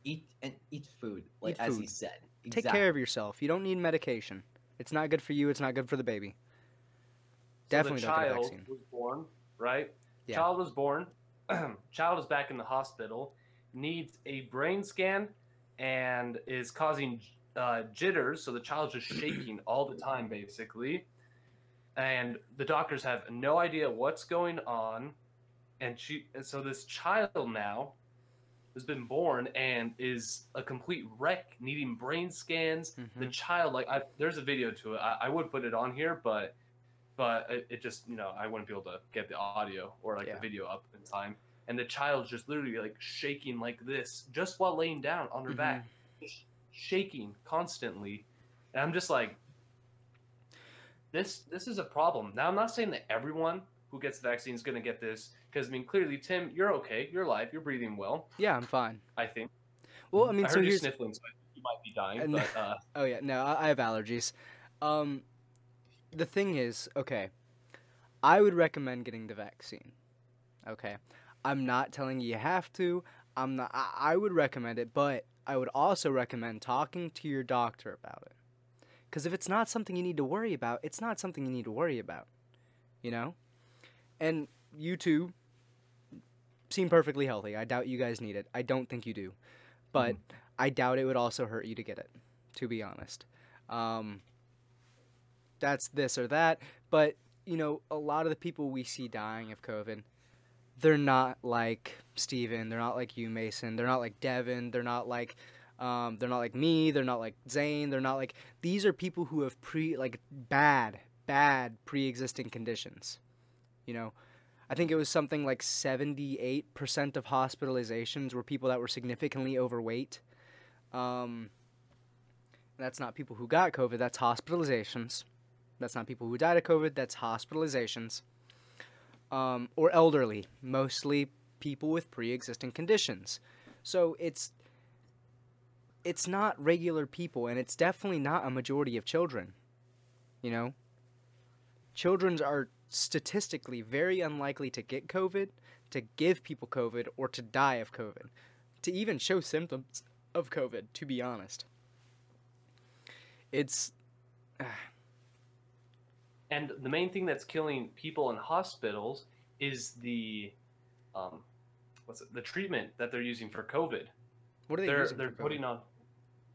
Eat and eat food, like eat as food. he said. Exactly. Take care of yourself. You don't need medication. It's not good for you. It's not good for the baby. So Definitely the don't get a vaccine. Child was born, right? Yeah. Child was born. Child is back in the hospital. Needs a brain scan, and is causing uh, jitters. So the child's just shaking all the time, basically. And the doctors have no idea what's going on. And she, and so this child now has been born and is a complete wreck, needing brain scans. Mm-hmm. The child, like, I, there's a video to it. I, I would put it on here, but but it, it just, you know, I wouldn't be able to get the audio or like yeah. the video up in time. And the child's just literally like shaking like this, just while laying down on her mm-hmm. back, just shaking constantly. And I'm just like, this this is a problem. Now, I'm not saying that everyone who gets the vaccine is going to get this, because I mean, clearly, Tim, you're okay, you're alive, you're breathing well. Yeah, I'm fine. I think. Well, I mean, I so heard here's... you sniffling, so you might be dying. But, uh... oh yeah, no, I have allergies. Um, the thing is, okay, I would recommend getting the vaccine. Okay. I'm not telling you you have to. I'm not. I, I would recommend it, but I would also recommend talking to your doctor about it. Because if it's not something you need to worry about, it's not something you need to worry about, you know? And you two seem perfectly healthy. I doubt you guys need it. I don't think you do. But mm-hmm. I doubt it would also hurt you to get it, to be honest. Um, that's this or that. But, you know, a lot of the people we see dying of COVID, they're not like Steven, they're not like you, Mason, they're not like Devin, they're not like, um, they're not like me, they're not like Zane, they're not like, these are people who have pre, like, bad, bad pre-existing conditions, you know. I think it was something like seventy-eight percent of hospitalizations were people that were significantly overweight. Um, that's not people who got COVID, that's hospitalizations. That's not people who died of COVID, that's hospitalizations. Um, or elderly, mostly people with pre-existing conditions. So it's it's not regular people, and it's definitely not a majority of children, you know? Children are statistically very unlikely to get COVID, to give people COVID, or to die of COVID, to even show symptoms of COVID, to be honest. It's... Uh, And the main thing that's killing people in hospitals is the, um, what's it, the treatment that they're using for COVID. What are they they're, using They're for putting COVID?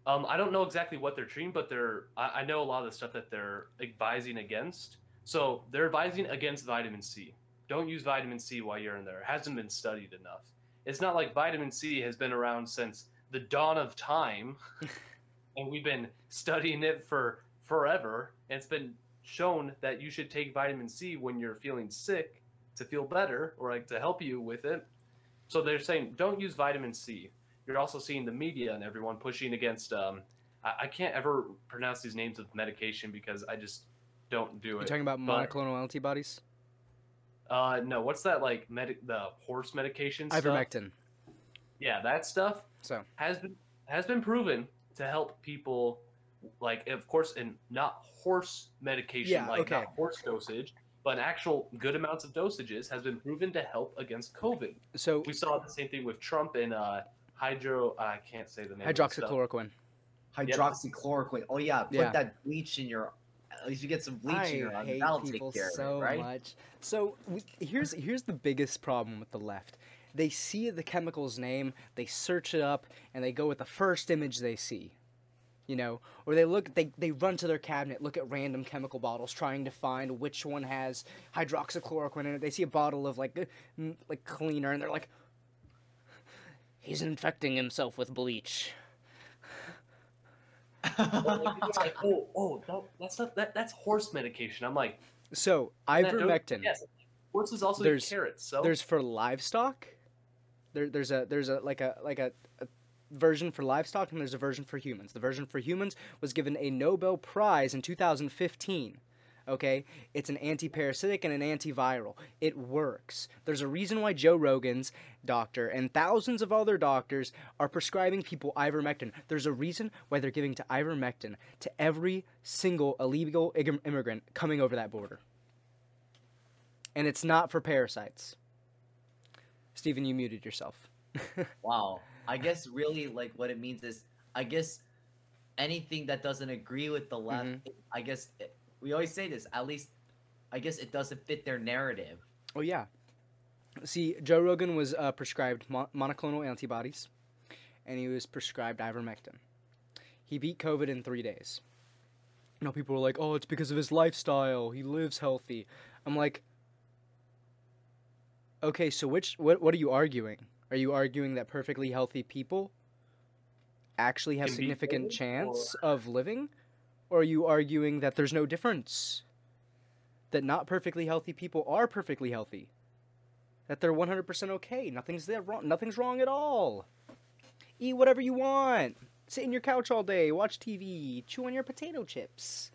on, um, I don't know exactly what they're treating, but they're, I, I know a lot of the stuff that they're advising against. So they're advising against vitamin C. Don't use vitamin C while you're in there. It hasn't been studied enough. It's not like vitamin C has been around since the dawn of time, and we've been studying it for forever, and it's been shown that you should take vitamin C when you're feeling sick to feel better, or like to help you with it. So they're saying don't use vitamin C. You're also seeing the media and everyone pushing against um I, I can't ever pronounce these names of medication because I just don't do it. You're talking about but, monoclonal antibodies? Uh no, what's that like medic the horse medication stuff? Ivermectin. Yeah, that stuff so has been has been proven to help people. Like, of course, in not horse medication, yeah, like okay. not horse dosage, but actual good amounts of dosages has been proven to help against COVID. So we saw the same thing with Trump and uh, hydro. Uh, I can't say the name. Hydroxychloroquine. Hydroxychloroquine. Oh yeah, put yeah. that bleach in your. At least you get some bleach I in your. I hate That'll people take care so of it, right? much. So we, here's here's the biggest problem with the left. They see the chemical's name, they search it up, and they go with the first image they see. You know, or they look, they, they run to their cabinet, look at random chemical bottles, trying to find which one has hydroxychloroquine in it. They see a bottle of, like, like cleaner, and they're like, he's infecting himself with bleach. like, oh, oh, that, that's not, that, that's horse medication. I'm like. So, ivermectin. Yes, horses also eat carrots, so. There's for livestock. There, there's a, there's a, like a, like a, a version for livestock and there's a version for humans. The version for humans was given a Nobel Prize in two thousand fifteen. Okay, it's an anti-parasitic and an antiviral. It works. There's a reason why Joe Rogan's doctor and thousands of other doctors are prescribing people ivermectin. There's a reason why they're giving to ivermectin to every single illegal immigrant coming over that border. And it's not for parasites. Stephen, you muted yourself. Wow. I guess really like what it means is, I guess anything that doesn't agree with the left, mm-hmm. I guess... It, we always say this, at least, I guess it doesn't fit their narrative. Oh, yeah. See, Joe Rogan was uh, prescribed mo monoclonal antibodies, and he was prescribed ivermectin. He beat COVID in three days. Now people were like, oh, it's because of his lifestyle. He lives healthy. I'm like, okay, so which what, what are you arguing? Are you arguing that perfectly healthy people actually have significant chance of living? Or are you arguing that there's no difference? That not perfectly healthy people are perfectly healthy? That they're one hundred percent okay? Nothing's there wrong. Nothing's wrong at all. Eat whatever you want. Sit in your couch all day. Watch T V. Chew on your potato chips.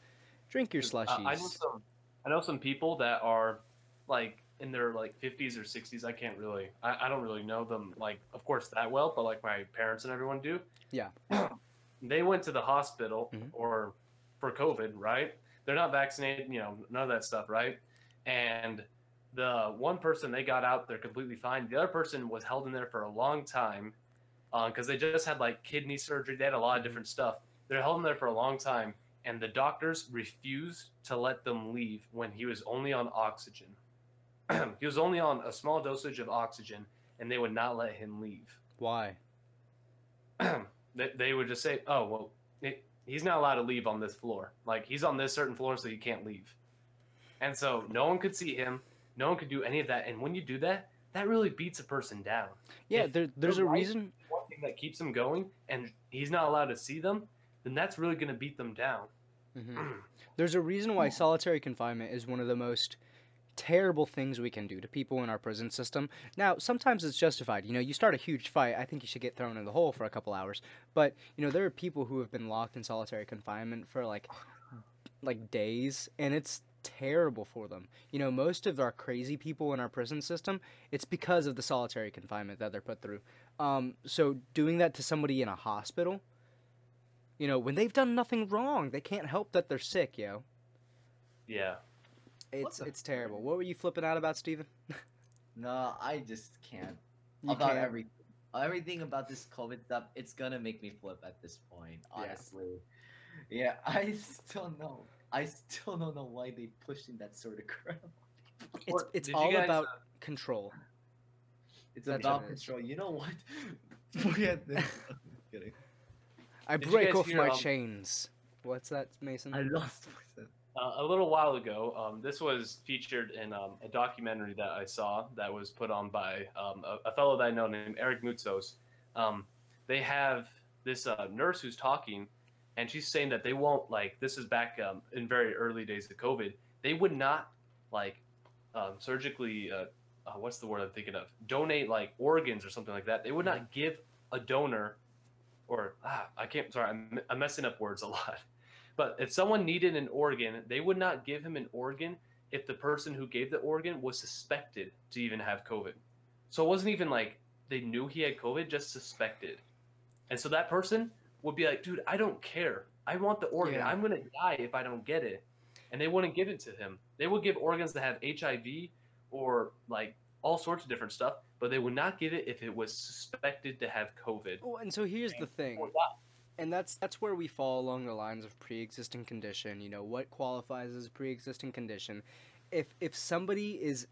Drink your slushies. Uh, I, know some, I know some people that are like in their like fifties or sixties. I can't really... I, I don't really know them, like, of course, that well. But like my parents and everyone do. Yeah. They went to the hospital mm-hmm. or... for COVID, right? They're not vaccinated, you know, none of that stuff, right? And the one person they got out, they're completely fine. The other person was held in there for a long time because uh, they just had like kidney surgery. They had a lot of different stuff. They're held in there for a long time, and the doctors refused to let them leave when he was only on oxygen. He was only on a small dosage of oxygen, and they would not let him leave. Why? they, they would just say, oh, well, it, he's not allowed to leave on this floor. Like, he's on this certain floor, so he can't leave. And so no one could see him. No one could do any of that. And when you do that, that really beats a person down. Yeah, there, there's a reason. One thing that keeps him going, and he's not allowed to see them, then that's really going to beat them down. Mm-hmm. There's a reason why solitary confinement is one of the most terrible things we can do to people in our prison system. Now, sometimes it's justified. You know, you start a huge fight, I think you should get thrown in the hole for a couple hours. But, you know, there are people who have been locked in solitary confinement for, like, like days, and it's terrible for them. You know, most of our crazy people in our prison system, it's because of the solitary confinement that they're put through. Um, so doing that to somebody in a hospital, you know, when they've done nothing wrong, they can't help that they're sick, yo. Yeah. It's it's terrible. What were you flipping out about, Steven? No, I just can't. You about can't. everything. Everything about this COVID stuff, it's going to make me flip at this point, honestly. Yeah. yeah, I still know. I still don't know why they pushing that sort of crap. It's, it's all guys, about uh, control. It's That's about control. You know what? Forget this. I'm kidding. I Did break off my um, chains. What's that, Mason? I lost myself. Uh, a little while ago, um, this was featured in um, a documentary that I saw that was put on by um, a, a fellow that I know named Eric Moutsos. Um, they have this uh, nurse who's talking, and she's saying that they won't, like, this is back um, in very early days of COVID, they would not, like, um, surgically, uh, uh, what's the word I'm thinking of, donate, like, organs or something like that. They would not give a donor, or, ah, I can't, sorry, I'm, I'm messing up words a lot. But if someone needed an organ, they would not give him an organ if the person who gave the organ was suspected to even have COVID. So it wasn't even like they knew he had COVID, just suspected. And so that person would be like, dude, I don't care. I want the organ. Yeah. I'm going to die if I don't get it. And they wouldn't give it to him. They would give organs that have H I V or like all sorts of different stuff, but they would not give it if it was suspected to have COVID. Oh, and so here's the thing. And that's that's where we fall along the lines of pre-existing condition. You know, what qualifies as pre-existing condition? If if somebody is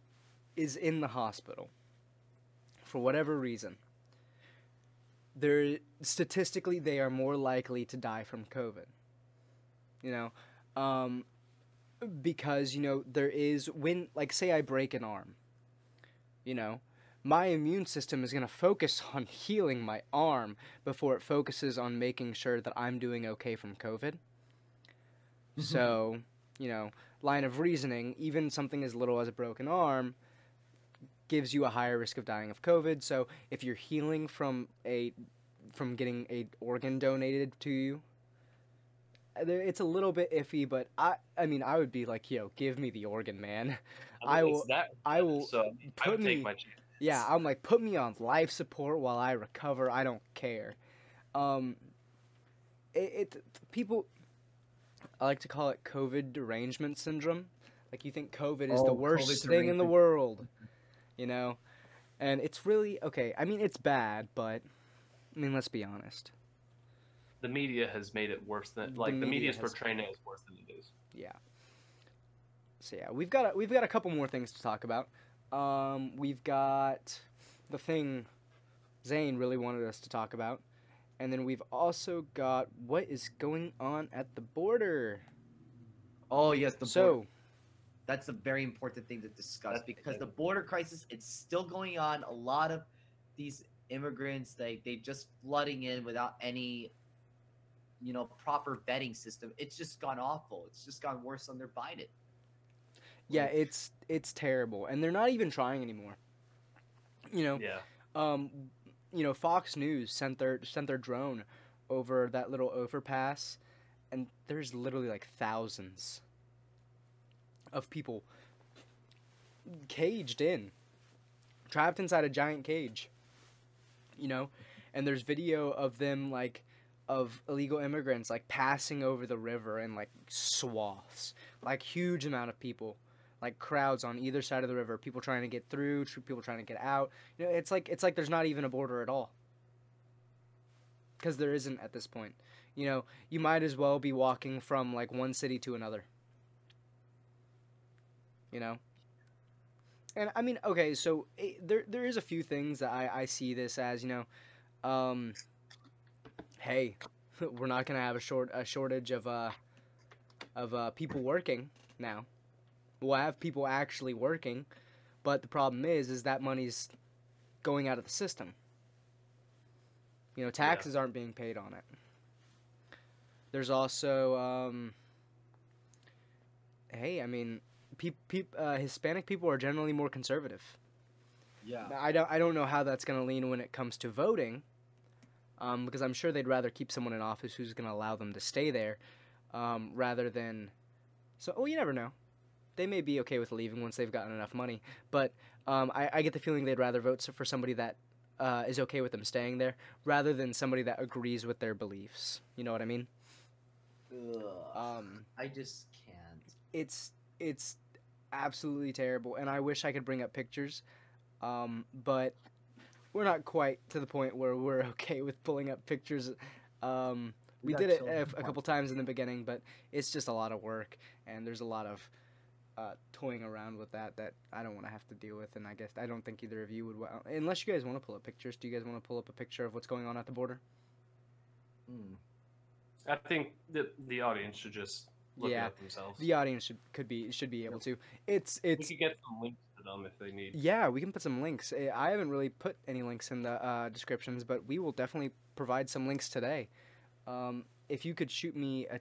is in the hospital for whatever reason, they're statistically they are more likely to die from COVID. You know, um, because you know there is when like say I break an arm, you know. My immune system is going to focus on healing my arm before it focuses on making sure that I'm doing okay from COVID. Mm-hmm. So, you know, line of reasoning, even something as little as a broken arm gives you a higher risk of dying of COVID. So if you're healing from a from getting an organ donated to you. It's a little bit iffy, but I, I mean, I would be like, yo, give me the organ, man. I, mean, I will, that, I will so put I would me, take my chance. Yeah, I'm like, put me on life support while I recover. I don't care. Um, it, it people, I like to call it COVID derangement syndrome. Like, you think COVID is oh, the worst thing in the world, you know? And it's really, okay, I mean, it's bad, but, I mean, let's be honest. The media has made it worse than, like, the media's portraying it as worse than it is. Yeah. So, yeah, we've got, a, we've got a couple more things to talk about. Um, we've got the thing Zane really wanted us to talk about. And then we've also got what is going on at the border. Oh, yes, the so, border. That's a very important thing to discuss because the border crisis, it's still going on. A lot of these immigrants, they, they just flooding in without any, you know, proper vetting system. It's just gone awful. It's just gone worse under Biden. Yeah, it's it's terrible. And they're not even trying anymore. You know, yeah. um, you know, Fox News sent their sent their drone over that little overpass, and there's literally like thousands of people caged in, trapped inside a giant cage, you know, and there's video of them, like, of illegal immigrants, like, passing over the river in, like, swaths, like, huge amount of people, like, crowds on either side of the river, people trying to get through, people trying to get out, you know, it's like, it's like there's not even a border at all, because there isn't at this point, you know, you might as well be walking from, like, one city to another. You know, and I mean, okay, so it, there there is a few things that I, I see this as, you know, um, hey, we're not gonna have a short a shortage of uh of uh people working now. We'll have people actually working, but the problem is is that money's going out of the system. You know, taxes yeah. aren't being paid on it. There's also, um, hey, I mean. Pe- pe- uh, Hispanic people are generally more conservative. Yeah. I don't I don't know how that's going to lean when it comes to voting, um, because I'm sure they'd rather keep someone in office who's going to allow them to stay there, um, rather than... So, oh, you never know. They may be okay with leaving once they've gotten enough money, but um, I, I get the feeling they'd rather vote for somebody that uh, is okay with them staying there rather than somebody that agrees with their beliefs. You know what I mean? Ugh, um, I just can't. It's... It's absolutely terrible, and I wish I could bring up pictures, um, but we're not quite to the point where we're okay with pulling up pictures. Um, we did it a, a couple times in the beginning, but it's just a lot of work, and there's a lot of uh, toying around with that that I don't want to have to deal with, and I guess I don't think either of you would, unless you guys want to pull up pictures. Do you guys want to pull up a picture of what's going on at the border? Mm. I think that the audience should just... Looking yeah, at themselves. The audience should could be should be able to. It's it's. We could get some links to them if they need. Yeah, we can put some links. I haven't really put any links in the uh, descriptions, but we will definitely provide some links today. Um, if you could shoot me a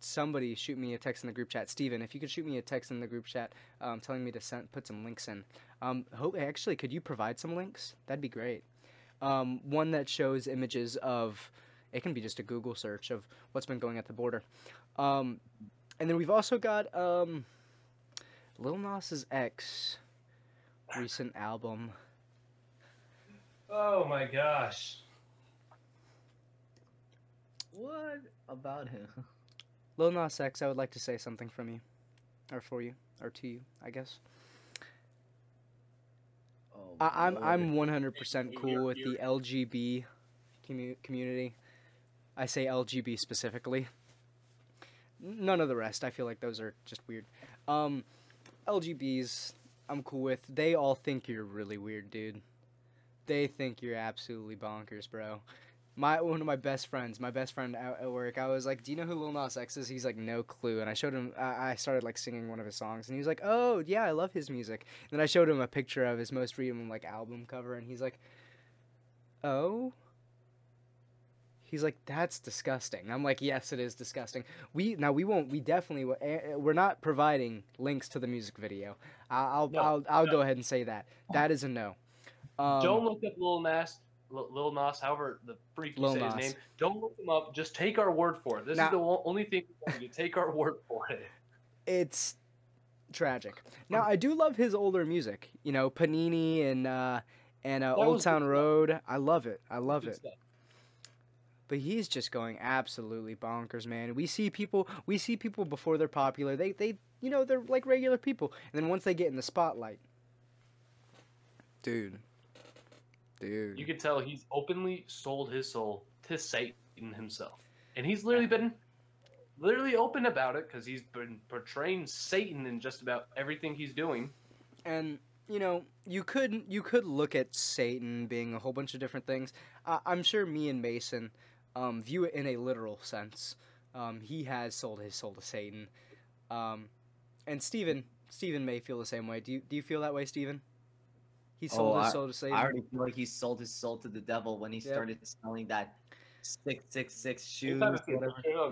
somebody shoot me a text in the group chat, Steven, if you could shoot me a text in the group chat, um, telling me to send, put some links in. Um, hope actually, could you provide some links? That'd be great. Um, one that shows images of. It can be just a Google search of what's been going at the border. Um, and then we've also got um, Lil Nas X recent album. Oh my gosh. What about him? Lil Nas X, I would like to say something from you. Or for you. Or to you, I guess. Oh, I- I'm, I'm one hundred percent cool with the L G B commu- community. I say L G B specifically. None of the rest. I feel like those are just weird. Um, L G Bs, I'm cool with. They all think you're really weird, dude. They think you're absolutely bonkers, bro. My one of my best friends, my best friend at, at work, I was like, "Do you know who Lil Nas X is?" He's like, "No clue." And I showed him. I, I started like singing one of his songs, and he was like, "Oh yeah, I love his music." And then I showed him a picture of his most recent like album cover, and he's like, "Oh." He's like, that's disgusting. I'm like, yes, it is disgusting. We now we won't. We definitely we're not providing links to the music video. I'll I'll no, I'll, I'll no. go ahead and say that that is a no. Um, Don't look up Lil Nas Lil Nas, however the freak you say his name. Don't look him up. Just take our word for it. This now, is the only thing we want you to take our word for it. It's tragic. Now, I do love his older music. You know, Panini and uh, and uh, Old Town Road. Stuff. I love it. I love good it. Stuff. But he's just going absolutely bonkers, man. We see people. We see people before they're popular. They they you know they're like regular people, and then once they get in the spotlight, dude. Dude. You can tell he's openly sold his soul to Satan himself. And he's literally been literally open about it because he's been portraying Satan in just about everything he's doing. And, you know, you could you could look at Satan being a whole bunch of different things. Uh, I'm sure me and Mason um, view it in a literal sense. Um, he has sold his soul to Satan. Um, and Stephen, Stephen may feel the same way. Do you, do you feel that way, Stephen? He sold oh, his soul to Satan. I already feel like he sold his soul to the devil when he yeah. started selling that six six six shoes.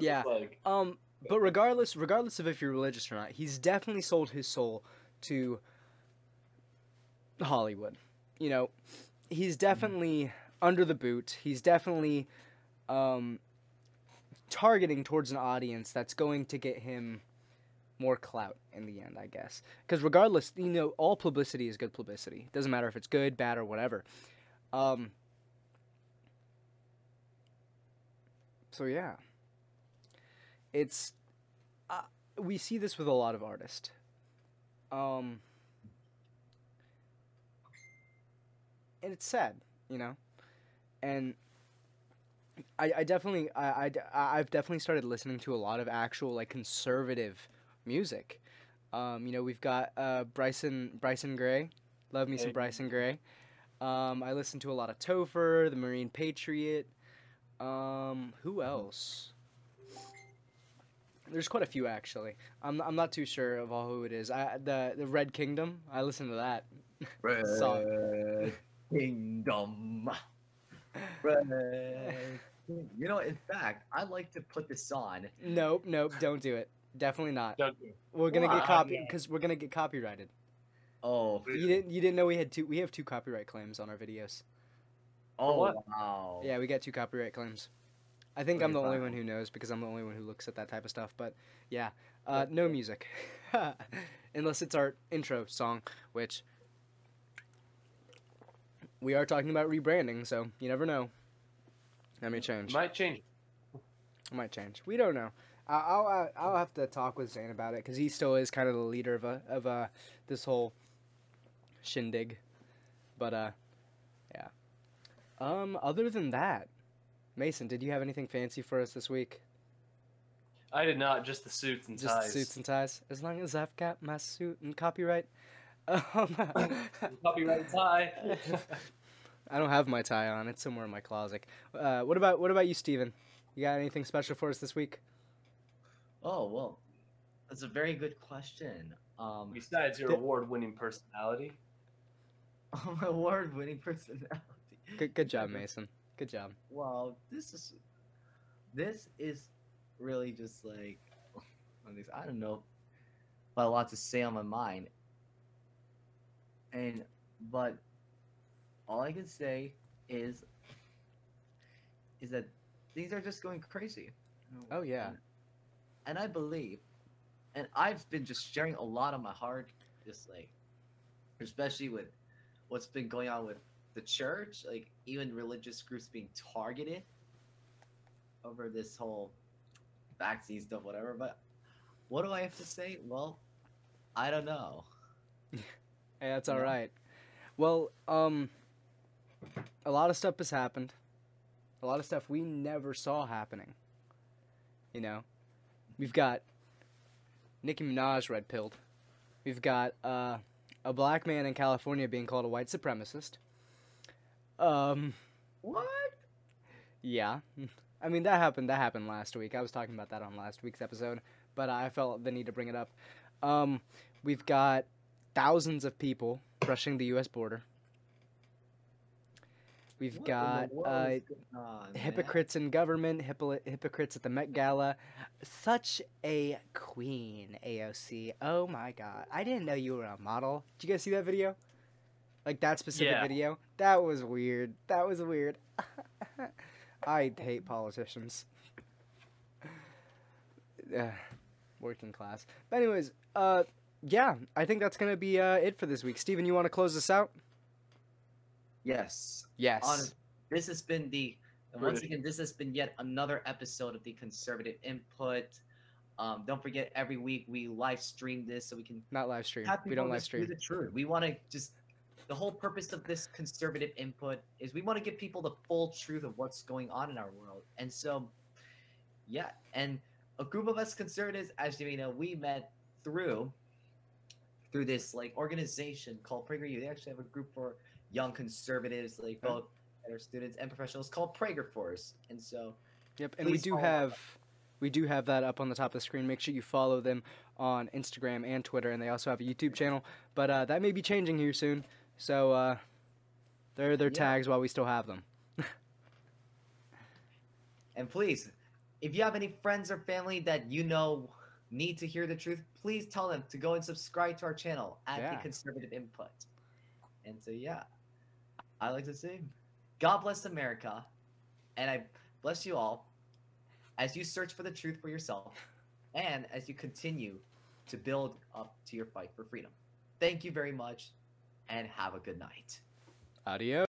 Yeah. Like, um. But regardless, regardless of if you're religious or not, he's definitely sold his soul to Hollywood. You know, he's definitely mm. under the boot. He's definitely um, targeting towards an audience that's going to get him more clout in the end, I guess. Because regardless, you know, all publicity is good publicity. It doesn't matter if it's good, bad, or whatever. Um, so, yeah. It's... Uh, we see this with a lot of artists. Um, and it's sad, you know? And... I, I definitely... I, I, I've definitely started listening to a lot of actual, like, conservative music. Um, you know, we've got uh, Bryson Bryson Gray. Love me hey. some Bryson Gray. Um, I listen to a lot of Topher, the Marine Patriot. Um, who else? There's quite a few, actually. I'm I'm not too sure of all who it is. I the the Red Kingdom. I listen to that. Red song. Kingdom. Red. You know, in fact, I like to put this on. Nope, nope, don't do it. Definitely not. We're gonna wow. get copied because we're gonna get copyrighted. Oh, you didn't you didn't know we had two? We have two copyright claims on our videos. Oh wow! Yeah, we got two copyright claims. I think I'm the only one who knows because I'm the only one who looks at that type of stuff. But yeah, uh, no music unless it's our intro song, which we are talking about rebranding. So you never know. That may change. Might change. Might change. We don't know. I'll I'll have to talk with Zane about it because he still is kind of the leader of a of a this whole shindig, but uh, yeah. Um, other than that, Mason, did you have anything fancy for us this week? I did not. Just the suits and just ties. Just suits and ties. As long as I've got my suit and copyright. Um, copyright tie. I don't have my tie on. It's somewhere in my closet. Uh, what about what about you, Steven? You got anything special for us this week? Oh, well, that's a very good question. Um, Besides your award-winning personality. Oh, my award-winning personality. Good, good job, Mason. Good job. Wow, this is this is really just like, I don't know, but a lot to say on my mind. And, but all I can say is, is that things are just going crazy. Oh, yeah. And, And I believe, and I've been just sharing a lot of my heart, just like, especially with what's been going on with the church, like even religious groups being targeted over this whole vaccine stuff, whatever. But what do I have to say? Well, I don't know. Hey, that's all right. Well, um, a lot of stuff has happened. A lot of stuff we never saw happening, you know? We've got Nicki Minaj red-pilled. We've got uh, a black man in California being called a white supremacist. Um, what? Yeah. I mean, that happened That happened last week. I was talking about that on last week's episode, but I felt the need to bring it up. Um, we've got thousands of people rushing the U S border. We've what got uh, on, hypocrites in government, hippo- hypocrites at the Met Gala. Such a queen, A O C. Oh, my God. I didn't know you were a model. Did you guys see that video? Like that specific yeah. video. That was weird. That was weird. I hate politicians. Uh, working class. But anyways, uh, yeah, I think that's going to be uh, it for this week. Steven, you want to close this out? Yes. Yes. On, this has been the, and once again, this has been yet another episode of the Conservative Input. Um, don't forget, every week we live stream this so we can... Not live stream. We don't live stream. The truth. We want to just... The whole purpose of this Conservative Input is we want to give people the full truth of what's going on in our world. And so, yeah. And a group of us conservatives, as you know, we met through through this like organization called PragerU. They actually have a group for young conservatives, like both that are students and professionals, called PragerForce. And so... Yep, and we do have... Up. We do have that up on the top of the screen. Make sure you follow them on Instagram and Twitter, and they also have a YouTube channel. But uh, that may be changing here soon, so uh, there are their yeah. tags while we still have them. And please, if you have any friends or family that you know need to hear the truth, please tell them to go and subscribe to our channel at yeah. the Conservative Input. And so, yeah, I like to say, God bless America, and I bless you all. As you search for the truth for yourself, and as you continue to build up to your fight for freedom. Thank you very much, and have a good night. Adios.